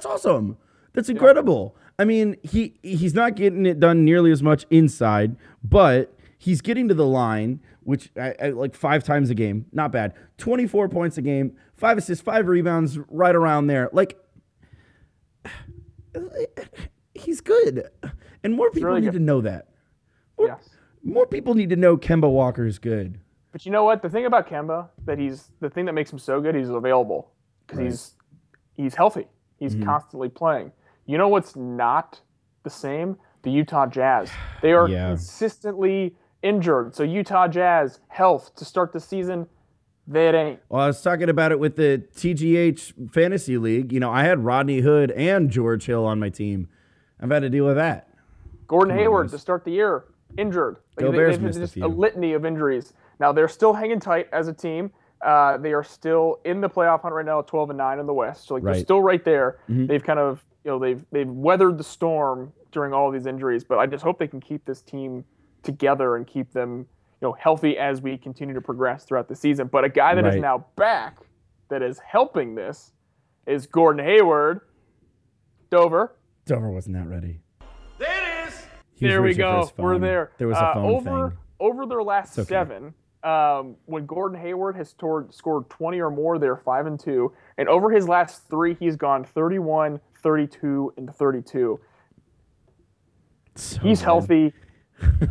awesome. That's incredible. Yeah. I mean, he's not getting it done nearly as much inside, but he's getting to the line, which I like 5 times a game. Not bad. 24 points a game, 5 assists, 5 rebounds, right around there. Like, he's good. And more people need to know that. More people need to know Kemba Walker is good. But you know what? The thing about Kemba, the thing that makes him so good, he's available. Because he's healthy. He's constantly playing. You know what's not the same? The Utah Jazz. They are consistently injured. So Utah Jazz, health to start the season, that ain't. Well, I was talking about it with the TGH Fantasy League. I had Rodney Hood and George Hill on my team. I've had to deal with that. Gordon Hayward to start the year, injured. They've missed just a litany of injuries. Now, they're still hanging tight as a team. They are still in the playoff hunt right now at 12-9 in the West. So they're still right there. Mm-hmm. They've kind of they've weathered the storm during all these injuries, but I just hope they can keep this team together and keep them healthy as we continue to progress throughout the season. But a guy that is now back that is helping this is Gordon Hayward. Dover wasn't that ready. There it is. There we go. We're there. There was a phone thing. Over their last 7. When Gordon Hayward has scored 20 or more, they're 5-2. And over his last 3, he's gone 31, 32, and 32. He's healthy.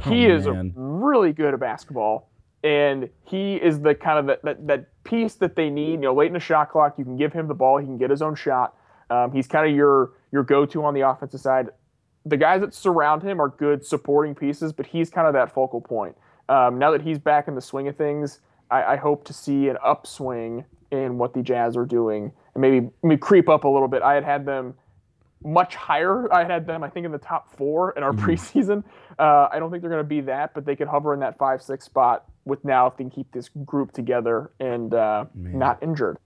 He is really good at basketball. And he is the kind of that piece that they need. Late in the shot clock, you can give him the ball. He can get his own shot. He's kind of your your go-to on the offensive side. The guys that surround him are good supporting pieces, but he's kind of that focal point. Now that he's back in the swing of things, I hope to see an upswing in what the Jazz are doing and maybe creep up a little bit. I had them much higher. I had them, I think, in the top four in our preseason. I don't think they're going to be that, but they could hover in that 5-6 spot with now if they can keep this group together and not injured.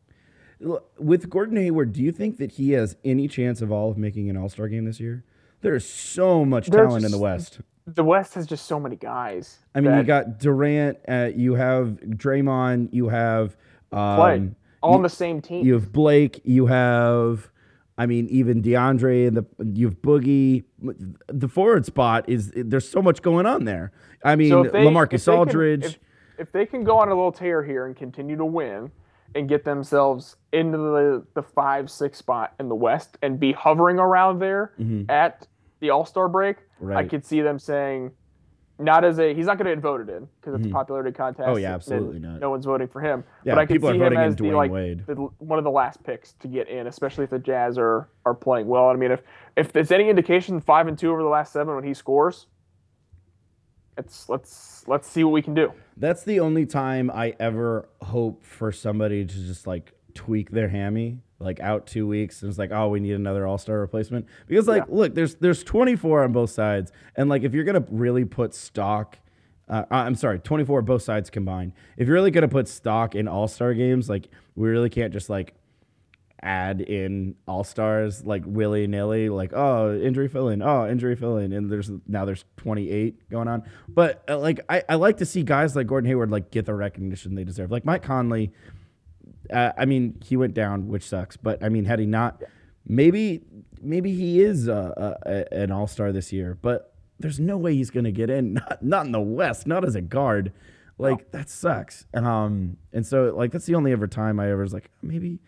With Gordon Hayward, do you think that he has any chance of all of making an All-Star game this year? There's so much talent in the West. The West has just so many guys. I mean, you got Durant, you have Draymond, you have Clay, all on the same team. You have Blake, you have, I mean, even DeAndre, you have Boogie. The forward spot there's so much going on there. I mean, so LaMarcus Aldridge. If they can go on a little tear here and continue to win and get themselves into the 5-6 spot in the West and be hovering around there at the All-Star break, right. I could see them saying, he's not going to get voted in because it's a popularity contest. Oh, yeah, absolutely not. No one's voting for him. Yeah, but I could see him as one of the last picks to get in, especially if the Jazz are playing well. I mean, if there's any indication, 5-2 over the last 7 when he scores, let's see what we can do. That's the only time I ever hope for somebody to just like tweak their hammy, like out 2 weeks, and it's like, oh, we need another All-Star replacement. Because look, there's 24 on both sides, and like if you're gonna really put stock, 24 both sides combined. If you're really gonna put stock in All-Star games, like we really can't just like add in All-Stars like willy-nilly, like, oh, injury fill-in, and there's 28 going on. But like I like to see guys like Gordon Hayward like get the recognition they deserve. Like Mike Conley, I mean, he went down, which sucks, but I mean, had he not, maybe he is an All-Star this year, but there's no way he's going to get in, not in the West, not as a guard. Like, that sucks. And so like that's the only ever time I ever was like, maybe,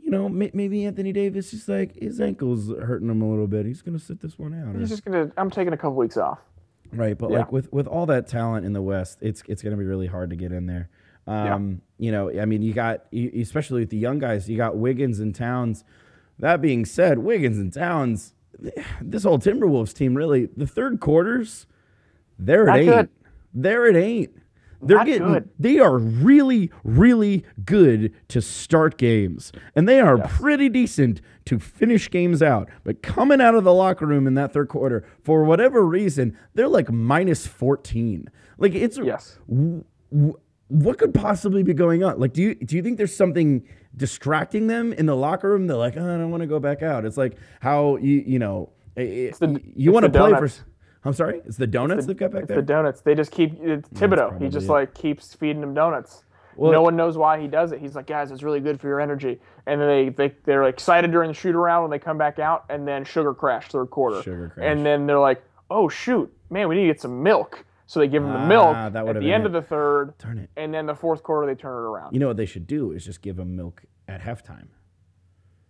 you know, maybe Anthony Davis, just like his ankle's hurting him a little bit. He's going to sit this one out. I'm taking a couple weeks off. Right, but like with all that talent in the West, it's going to be really hard to get in there. You know, I mean, you got, especially with the young guys, you got Wiggins and Towns. That being said, Wiggins and Towns, this whole Timberwolves team, really, the third quarters, they're at eight. They are really, really good to start games, and they are pretty decent to finish games out. But coming out of the locker room in that third quarter, for whatever reason, they're like minus 14. Like it's what could possibly be going on? Like, do you think there's something distracting them in the locker room? They're like, oh, I don't want to go back out. It's like how you know you want to play donuts. I'm sorry? It's the donuts they've got back there? It's the donuts. They just keep... It's Thibodeau. He just, keeps feeding them donuts. Well, no one knows why he does it. He's like, guys, it's really good for your energy. And then they're excited during the shoot-around when they come back out, and then sugar crash third quarter. And then they're like, oh, shoot. Man, we need to get some milk. So they give them the milk at the end of the third. Darn it. And then the fourth quarter, they turn it around. You know what they should do is just give them milk at halftime.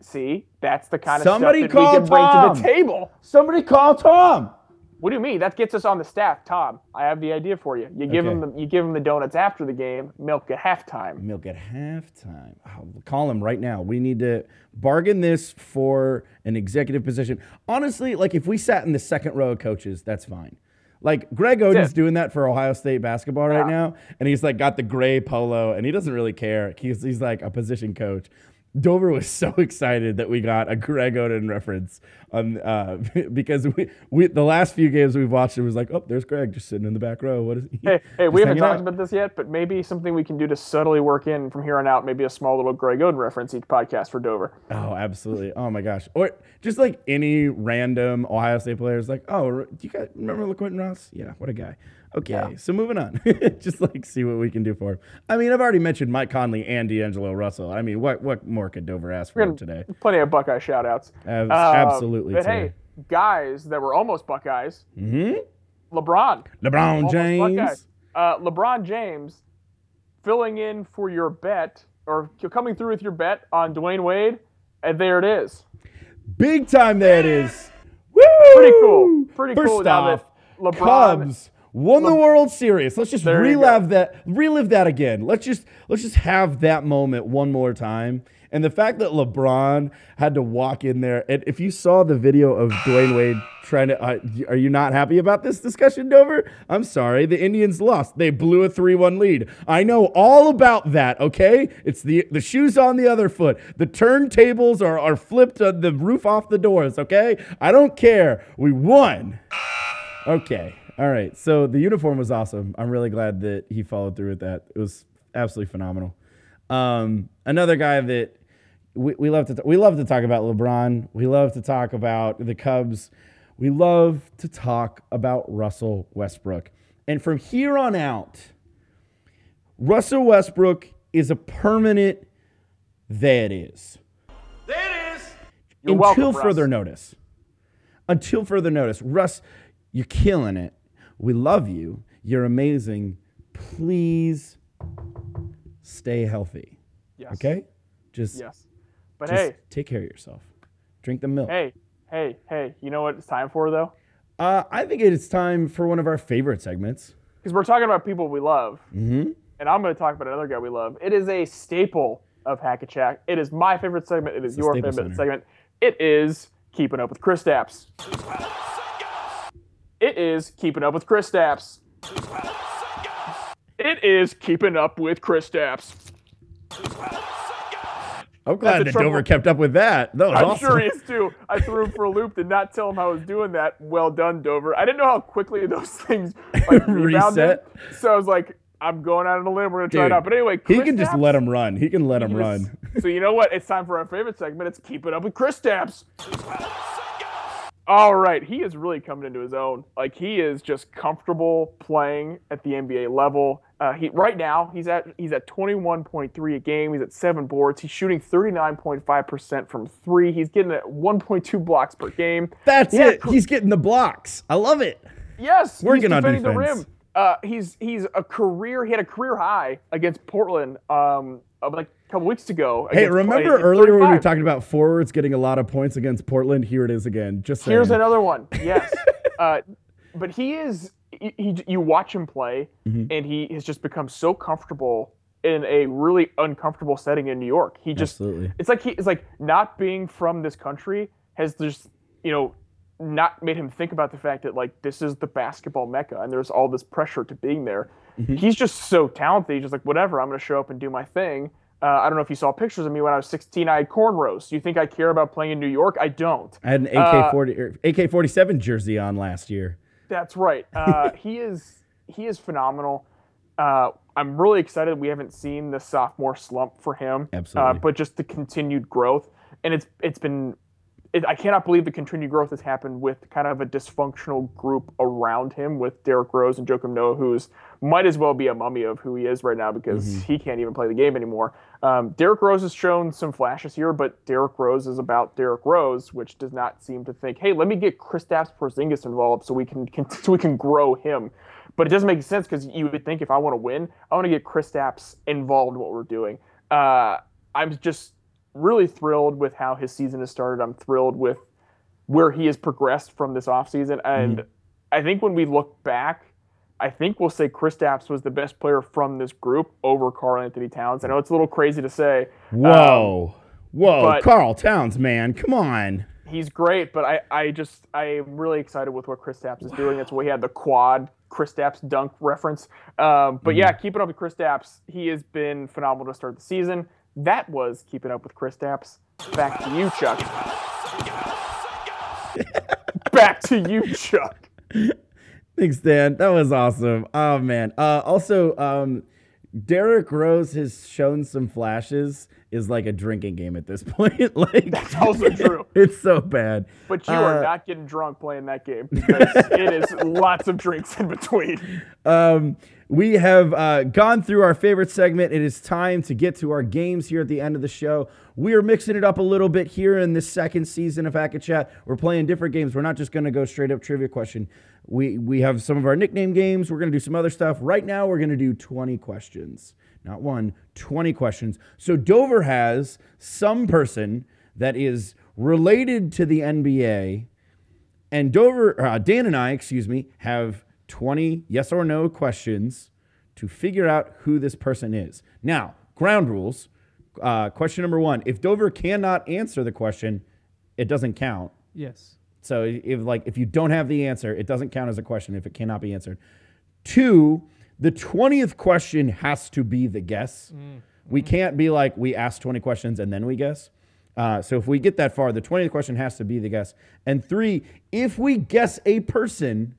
See? That's the kind of stuff that we can bring to the table. Somebody call Tom! What do you mean? That gets us on the staff, Tom. I have the idea for you. You give him the donuts after the game, milk at halftime. I'll call him right now. We need to bargain this for an executive position. Honestly, if we sat in the second row of coaches, that's fine. Like Greg Oden's doing that for Ohio State basketball right now, and he's got the gray polo, and he doesn't really care. He's like a position coach. Dover was so excited that we got a Greg Oden reference because we the last few games we've watched, it was like, oh, there's Greg just sitting in the back row. What is he? Hey, we haven't talked about this yet, but maybe something we can do to subtly work in from here on out, maybe a small little Greg Oden reference each podcast for Dover. Oh, absolutely. Oh, my gosh. Or just any random Ohio State players do you guys remember LaQuentin Ross? Yeah, what a guy. Okay, so moving on. Just see what we can do for him. I mean, I've already mentioned Mike Conley and D'Angelo Russell. I mean, what more could Dover ask for today? Plenty of Buckeye shout-outs. Absolutely. But hey, guys that were almost Buckeyes. Mm-hmm. LeBron James. LeBron James filling in for your bet, or coming through with your bet on Dwayne Wade, and there it is. Big time there it is. Woo! Pretty cool. First off, LeBron Cubs won the World Series. Let's just relive that again. Let's just have that moment one more time And the fact that LeBron had to walk in there, and if you saw the video of Dwayne Wade trying to, are you not happy about this discussion, Dover? I'm sorry, the Indians lost. They blew a 3-1 lead. I know all about that, okay? It's the shoes on the other foot. The turntables are flipped on the roof off the doors, okay? I don't care. We won. Okay. All right. So the uniform was awesome. I'm really glad that he followed through with that. It was absolutely phenomenal. Another guy that we love to talk about, LeBron. We love to talk about the Cubs. We love to talk about Russell Westbrook. And from here on out, Russell Westbrook is a permanent there it is. There it is. You're welcome, further notice. Until further notice. Russ, you're killing it. We love you. You're amazing. Please stay healthy. Yes. Okay? Just take care of yourself. Drink the milk. Hey. You know what it's time for, though? I think it's time for one of our favorite segments. Because we're talking about people we love. Mm-hmm. And I'm going to talk about another guy we love. It is a staple of HackaChat. It is my favorite segment. It is your favorite segment. It is Keeping Up with Kristaps. It is Keeping Up with Kristaps. It is Keeping Up with Kristaps. I'm glad that Dover kept up with that. That was awesome. I'm sure he is too. I threw him for a loop, did not tell him I was doing that. Well done, Dover. I didn't know how quickly those things rebounded. So I was like, I'm going out on a limb. We're going to try it out. But anyway, Kristaps. He can just let him run. He can let him run. So you know what? It's time for our favorite segment. It's Keeping Up with Kristaps. All right. He is really coming into his own. Like, he is just comfortable playing at the NBA level. Right now, he's at 21.3 a game. He's at 7 boards. He's shooting 39.5% from 3. He's getting at 1.2 blocks per game. That's it. He's getting the blocks. I love it. Yes. Working on defense. He's defending the rim. He had a career high against Portland like a couple weeks ago. Hey, remember earlier when we were talking about forwards getting a lot of points against Portland? Here it is again. Just saying. Here's another one. Yes, but you watch him play, mm-hmm. and he has just become so comfortable in a really uncomfortable setting in New York. He just Absolutely. It's like not being from this country has just not made him think about the fact that this is the basketball mecca and there's all this pressure to being there. Mm-hmm. He's just so talented. He's just like, whatever, I'm going to show up and do my thing. I don't know if you saw pictures of me when I was 16. I had cornrows. Do you think I care about playing in New York? I don't. I had an AK-47 jersey on last year. That's right. He is phenomenal. I'm really excited. We haven't seen the sophomore slump for him. Absolutely. But just the continued growth. And I cannot believe the continued growth has happened with kind of a dysfunctional group around him with Derrick Rose and Joakim Noah, who's might as well be a mummy of who he is right now because mm-hmm. he can't even play the game anymore. Derrick Rose has shown some flashes here, but Derrick Rose is about Derrick Rose, which does not seem to think, hey, let me get Kristaps Porzingis involved so we can grow him. But it doesn't make sense because you would think if I want to win, I want to get Kristaps involved in what we're doing. I'm just really thrilled with how his season has started. I'm thrilled with where he has progressed from this offseason. And mm-hmm. I think when we look back, I think we'll say Kristaps was the best player from this group over Carl Anthony Towns. I know it's a little crazy to say. Whoa, Carl Towns, man, come on. He's great, but I am really excited with what Kristaps is doing. That's why he had the quad Kristaps dunk reference. But mm-hmm. yeah, keeping up with Kristaps, he has been phenomenal to start the season. That was Keeping Up with Kristaps. Back to you, Chuck. Back to you, Chuck. Thanks, Dan. That was awesome. Oh, man. Also, Derrick Rose has shown some flashes is like a drinking game at this point. That's also true. It's so bad. But you are not getting drunk playing that game because it is lots of drinks in between. We have gone through our favorite segment. It is time to get to our games here at the end of the show. We are mixing it up a little bit here in this second season of HackaChat. We're playing different games. We're not just going to go straight up trivia question. We have some of our nickname games. We're going to do some other stuff. Right now, we're going to do 20 questions. Not one, 20 questions. So Dover has some person that is related to the NBA. And Dan and I, have 20 yes or no questions to figure out who this person is. Now, ground rules. Question number one, if Dover cannot answer the question, it doesn't count. Yes. So if you don't have the answer, it doesn't count as a question if it cannot be answered. Two, the 20th question has to be the guess. Mm. We can't be like, we ask 20 questions and then we guess. So if we get that far, the 20th question has to be the guess. And three, if we guess a person,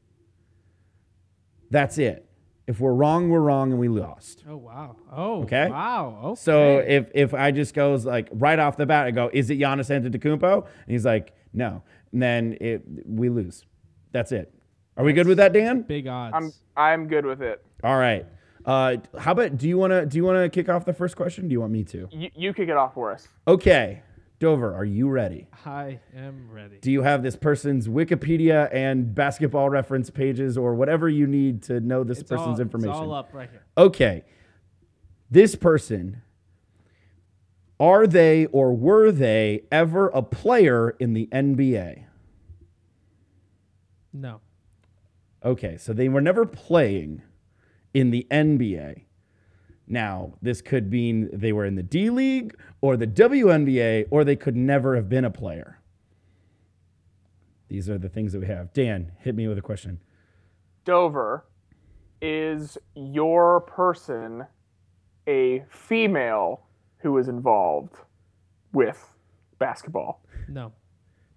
that's it. If we're wrong, and we lost. Oh, wow. Oh, okay. Wow. Okay. So if I just goes like right off the bat, I go, is it Giannis Antetokounmpo? And he's like, no. And then we lose. That's it. Are we good with that, Dan? Big odds. I'm good with it. All right. How about do you wanna kick off the first question? Do you want me to? You kick it off for us. Okay. Dover, are you ready? I am ready. Do you have this person's Wikipedia and basketball reference pages or whatever you need to know this person's information? It's all up right here. Okay. This person, are they or were they ever a player in the NBA? No. Okay, so they were never playing in the NBA. Now, this could mean they were in the D League or the WNBA, or they could never have been a player. These are the things that we have. Dan, hit me with a question. Dover, is your person a female who is involved with basketball? No.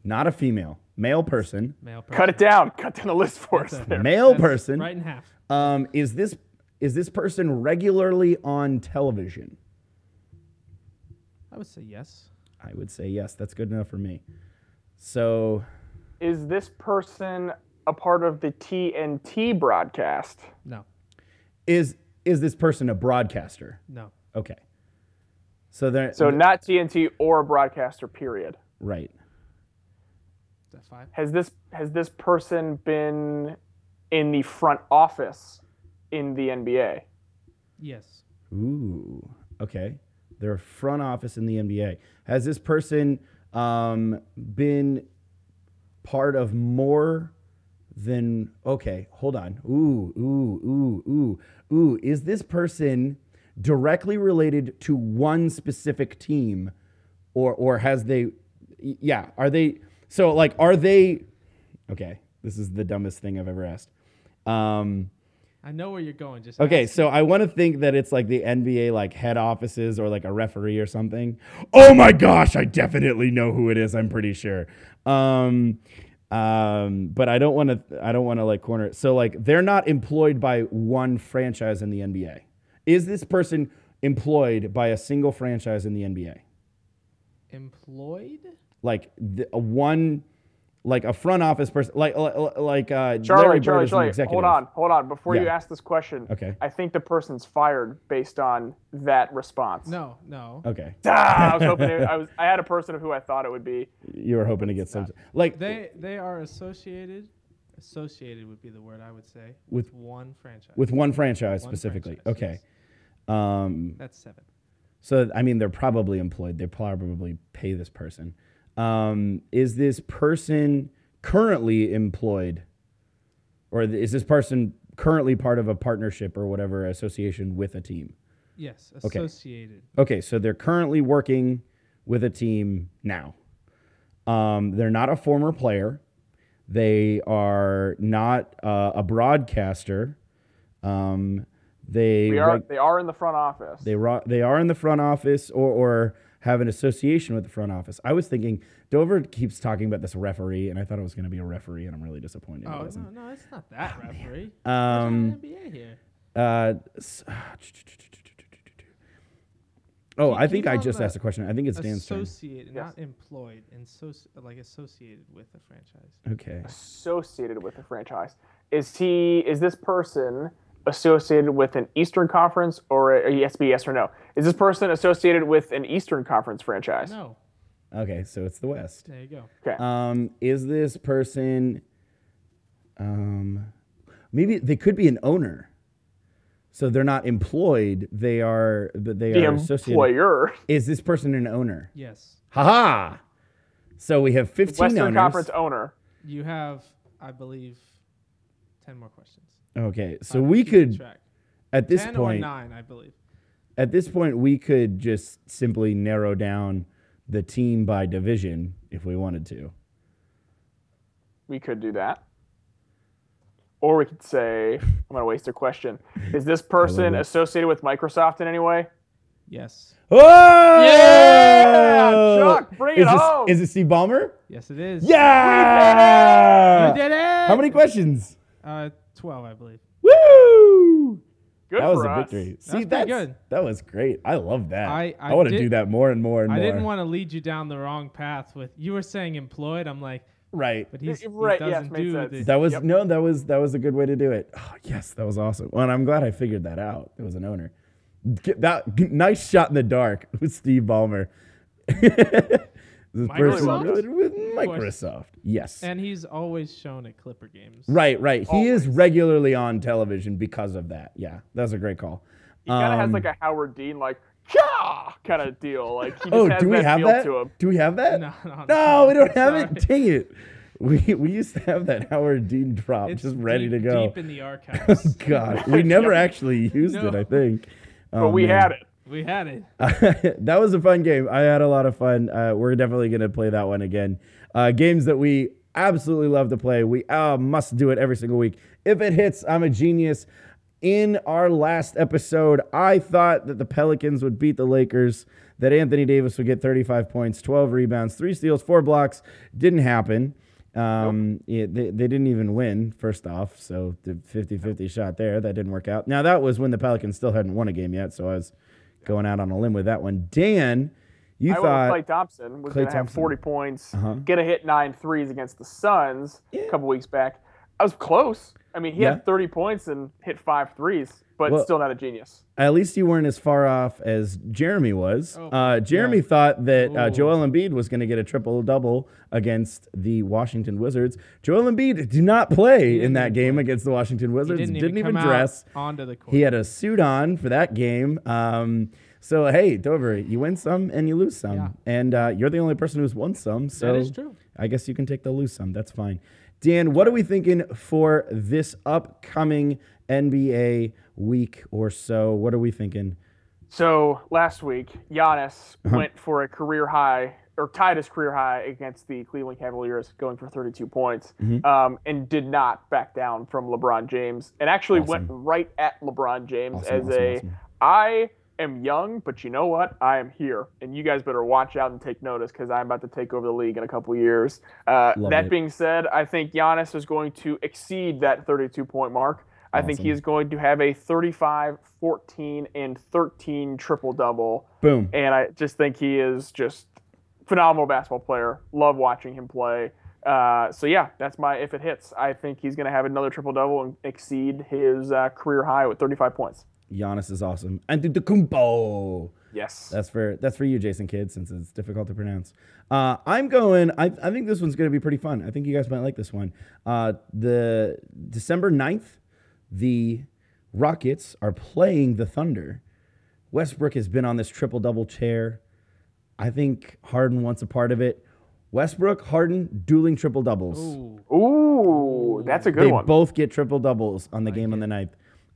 Not a female. Male person. Male person. Cut it down. Cut down the list for us there. Male person. Right in half. Is this person regularly on television? I would say yes. I would say yes. That's good enough for me. So, is this person a part of the TNT broadcast? No. Is this person a broadcaster? No. Okay. So not TNT or a broadcaster, period. Right. That's five. Has this person been in the front office in the NBA? Yes. Ooh. Okay. Their front office in the NBA. Has this person been part of more than... Okay, hold on. Ooh. Is this person directly related to one specific team? Or has they... Yeah, are they... So, like, are they... Okay, this is the dumbest thing I've ever asked. I know where you're going. Just okay, ask. So I want to think that it's like the NBA like head offices or like a referee or something. Oh my gosh, I definitely know who it is. I'm pretty sure, but I don't want to. I don't want to like corner it. So like they're not employed by one franchise in the NBA. Is this person employed by a single franchise in the NBA? Employed? Like one. Like a front office person, like Charlie, hold on. Before you ask this question, okay. I think the person's fired based on that response. No. Okay. I was hoping I had a person who I thought it would be. You were hoping to get some. Like they are associated. Associated would be the word I would say with one franchise. With one franchise one specifically. Franchise, okay. Yes. That's seven. So I mean, they're probably employed. They probably pay this person. Is this person currently employed, or is this person currently part of a partnership or whatever association with a team? Yes, associated. Okay, so they're currently working with a team now. They're not a former player. They are not a broadcaster. They are in the front office. They are in the front office or have an association with the front office. I was thinking, Dover keeps talking about this referee, and I thought it was going to be a referee, and I'm really disappointed. Oh, no, it's not that referee. NBA here. I think I just asked a question. I think it's Dan's turn. Associated, not employed, and like associated with a franchise. Okay. Associated with a franchise. Is this person associated with an Eastern Conference or yes, be yes or no? Is this person associated with an Eastern Conference franchise? No. Okay, so it's the West. There you go. Okay. Is this person? Maybe they could be an owner, so they're not employed. They are, but they are associated. Employer. Is this person an owner? Yes. Haha. So we have 15 Western owners. Conference owner. You have, I believe, 10 more questions. Okay, so we could, at this point, 10 or 9, I believe. at this point, we could just simply narrow down the team by division if we wanted to. We could do that. Or we could say, I'm going to waste their question. Is this person associated with Microsoft in any way? Yes. Oh! Yeah! Chuck, bring it home. Is it Steve Ballmer? Yes, it is. Yeah! We did it! How many questions? 12, I believe. Woo! Good that was a victory. Us. See, that's good. That was great. I love that. I want to do that more and more and more. I didn't want to lead you down the wrong path with, you were saying employed. I'm like, right. But he's, right. He doesn't do this. That was, no, that was a good way to do it. Oh, yes, that was awesome. Well, and I'm glad I figured that out. It was an owner. Nice shot in the dark with Steve Ballmer. This person with Microsoft. Yes. And he's always shown at Clipper games. Right. Always. He is regularly on television because of that. Yeah, that's a great call. He kind of has like a Howard Dean, like, yeah, kind of deal. Like, he just has that feel to him. Do we have that? No, we don't have it. Dang it. We used to have that Howard Dean drop it's just ready to go. Deep in the archives. Oh, God. We never actually used it, I think. But had it. We had it. That was a fun game. I had a lot of fun. We're definitely going to play that one again. Games that we absolutely love to play. We must do it every single week. If it hits, I'm a genius. In our last episode, I thought that the Pelicans would beat the Lakers, that Anthony Davis would get 35 points, 12 rebounds, 3 steals, 4 blocks. Didn't happen. They didn't even win, first off. So the 50-50 shot there, that didn't work out. Now, that was when the Pelicans still hadn't won a game yet, so I was going out on a limb with that one. Dan, you thought Klay Thompson was going to have 40 points, get a hit 9 threes against the Suns a couple weeks back. I was close. I mean, he had 30 points and hit 5 threes, but still not a genius. At least you weren't as far off as Jeremy was. Jeremy thought that Joel Embiid was going to get a triple-double against the Washington Wizards. Joel Embiid did not play in that game against the Washington Wizards. He didn't even dress. Onto the court. He had a suit on for that game. So, hey, Dover, you win some and you lose some. Yeah. And you're the only person who's won some. So that is true. I guess you can take the lose some. That's fine. Dan, what are we thinking for this upcoming NBA week or so? What are we thinking? So last week, Giannis went for a career high, or tied his career high against the Cleveland Cavaliers, going for 32 points, and did not back down from LeBron James, and actually went right at LeBron James I am young, but you know what? I am here, and you guys better watch out and take notice because I'm about to take over the league in a couple years. Being said, I think Giannis is going to exceed that 32-point mark. I think he is going to have a 35, 14, and 13 triple-double. Boom. And I just think he is just phenomenal basketball player. Love watching him play. That's my if it hits. I think he's going to have another triple-double and exceed his career high with 35 points. Giannis is awesome. Antetokounmpo. Yes. That's for you, Jason Kidd, since it's difficult to pronounce. I think this one's going to be pretty fun. I think you guys might like this one. The December 9th, the Rockets are playing the Thunder. Westbrook has been on this triple-double chair. I think Harden wants a part of it. Westbrook, Harden, dueling triple-doubles. Ooh, that's a good one. They both get triple-doubles on the game on the 9th.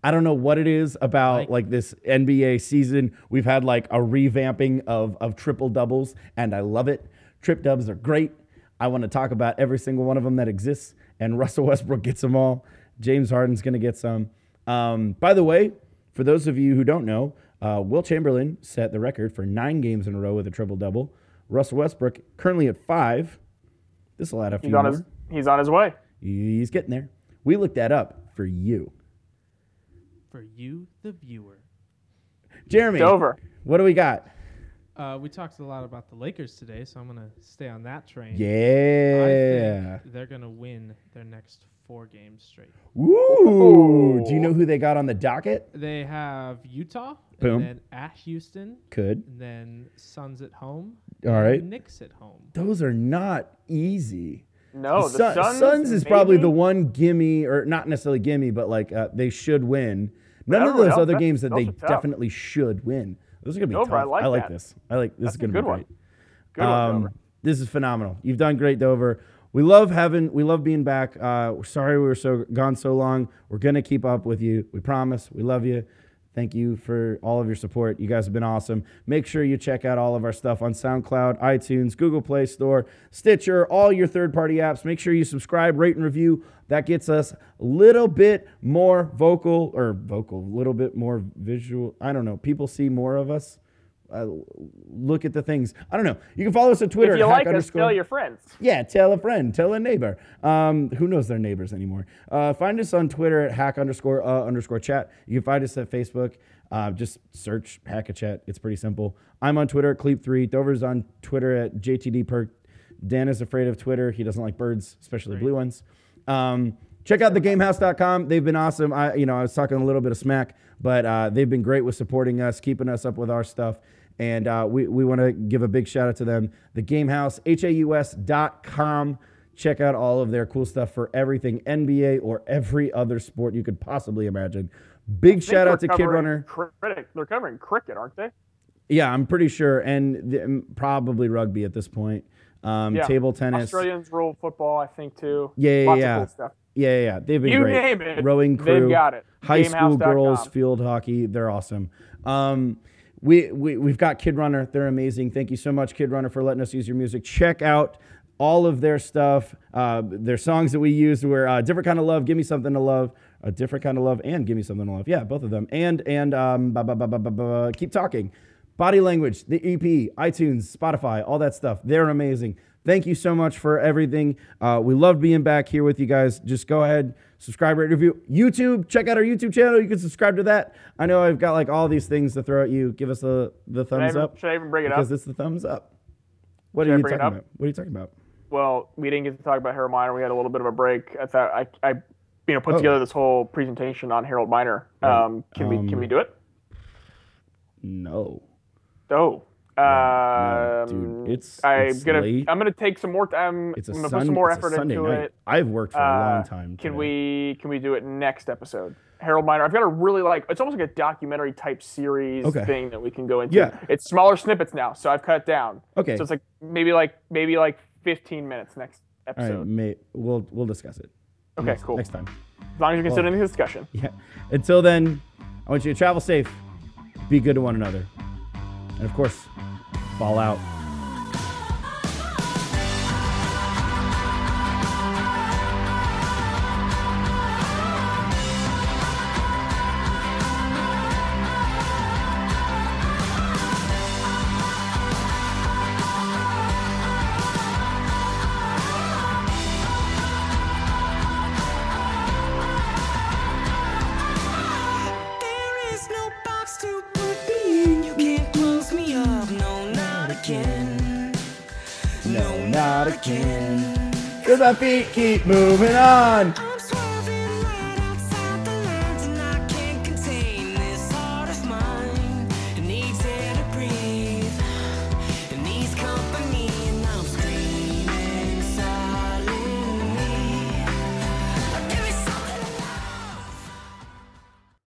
I don't know what it is about like this NBA season. We've had like a revamping of triple doubles, and I love it. Trip dubs are great. I want to talk about every single one of them that exists, and Russell Westbrook gets them all. James Harden's going to get some. By the way, for those of you who don't know, Will Chamberlain set the record for 9 games in a row with a triple double. Russell Westbrook currently at 5. This will add a few more. He's on his way. He's getting there. We looked that up for you. For you, the viewer. Jeremy, it's over. What do we got? We talked a lot about the Lakers today, so I'm going to stay on that train. Yeah. I think they're going to win their next 4 games straight. Ooh. Do you know who they got on the docket? They have Utah. Boom. And then at Houston. Good. And then Suns at home. All right. Knicks at home. Those are not easy. No, the Suns is probably the one gimme, or not necessarily gimme, but like they should win. None of those other games that they definitely should win. Those are going to be tough. I like this. This is going to be great. Good one, Dover. This is phenomenal. You've done great, Dover. We love being back. We're sorry we were gone so long. We're going to keep up with you. We promise. We love you. Thank you for all of your support. You guys have been awesome. Make sure you check out all of our stuff on SoundCloud, iTunes, Google Play Store, Stitcher, all your third-party apps. Make sure you subscribe, rate, and review. That gets us a little bit more a little bit more visual. I don't know. People see more of us. Look at the things. I don't know. You can follow us on Twitter. If you like us, tell your friends. Yeah, tell a friend. Tell a neighbor. Who knows their neighbors anymore? Find us on Twitter at @hack_chat. You can find us at Facebook. Just search HackaChat. It's pretty simple. I'm on Twitter at Cleep3. Dover's on Twitter at JTDPerk. Dan is afraid of Twitter. He doesn't like birds, especially blue ones. Check out thegamehouse.com. They've been awesome. I was talking a little bit of smack, but they've been great with supporting us, keeping us up with our stuff. And we want to give a big shout out to them. The Gamehouse, HAUS.com. Check out all of their cool stuff for everything NBA or every other sport you could possibly imagine. Big shout out to Kid Runner. They're covering cricket, aren't they? Yeah, I'm pretty sure. And probably rugby at this point. Table tennis. Australians rule football, I think, too. Lots of cool stuff. Yeah. They've been great. You name it. Rowing crew. They've got it. High school girls, field hockey. They're awesome. We've got Kid Runner. They're amazing. Thank you so much, Kid Runner, for letting us use your music. Check out all of their stuff. Their songs that we used were Different Kind of Love, Give Me Something to Love, A Different Kind of Love, and Give Me Something to Love. Yeah, both of them. And Keep Talking. Body Language, the EP, iTunes, Spotify, all that stuff. They're amazing. Thank you so much for everything. We love being back here with you guys. Just go ahead, subscribe, rate, review. YouTube, check out our YouTube channel. You can subscribe to that. I know I've got like all these things to throw at you. Give us the thumbs up. Should I even bring it up? Because it's the thumbs up. What are you talking about? Well, we didn't get to talk about Harold Miner. We had a little bit of a break. I thought I put together this whole presentation on Harold Miner. Can we do it? No. Oh. Dude, I'm gonna take some more time. Put some more effort into it. I've worked for a long time. Can we do it next episode? Harold Miner. I've got a really it's almost like a documentary type series thing that we can go into. Yeah. It's smaller snippets now, so I've cut it down. Okay. So it's maybe 15 minutes next episode. All right, we'll discuss it. Okay, cool. Next time. As long as you're considering the discussion. Yeah. Until then, I want you to travel safe, be good to one another, and of course, fall out. Feet keep moving on.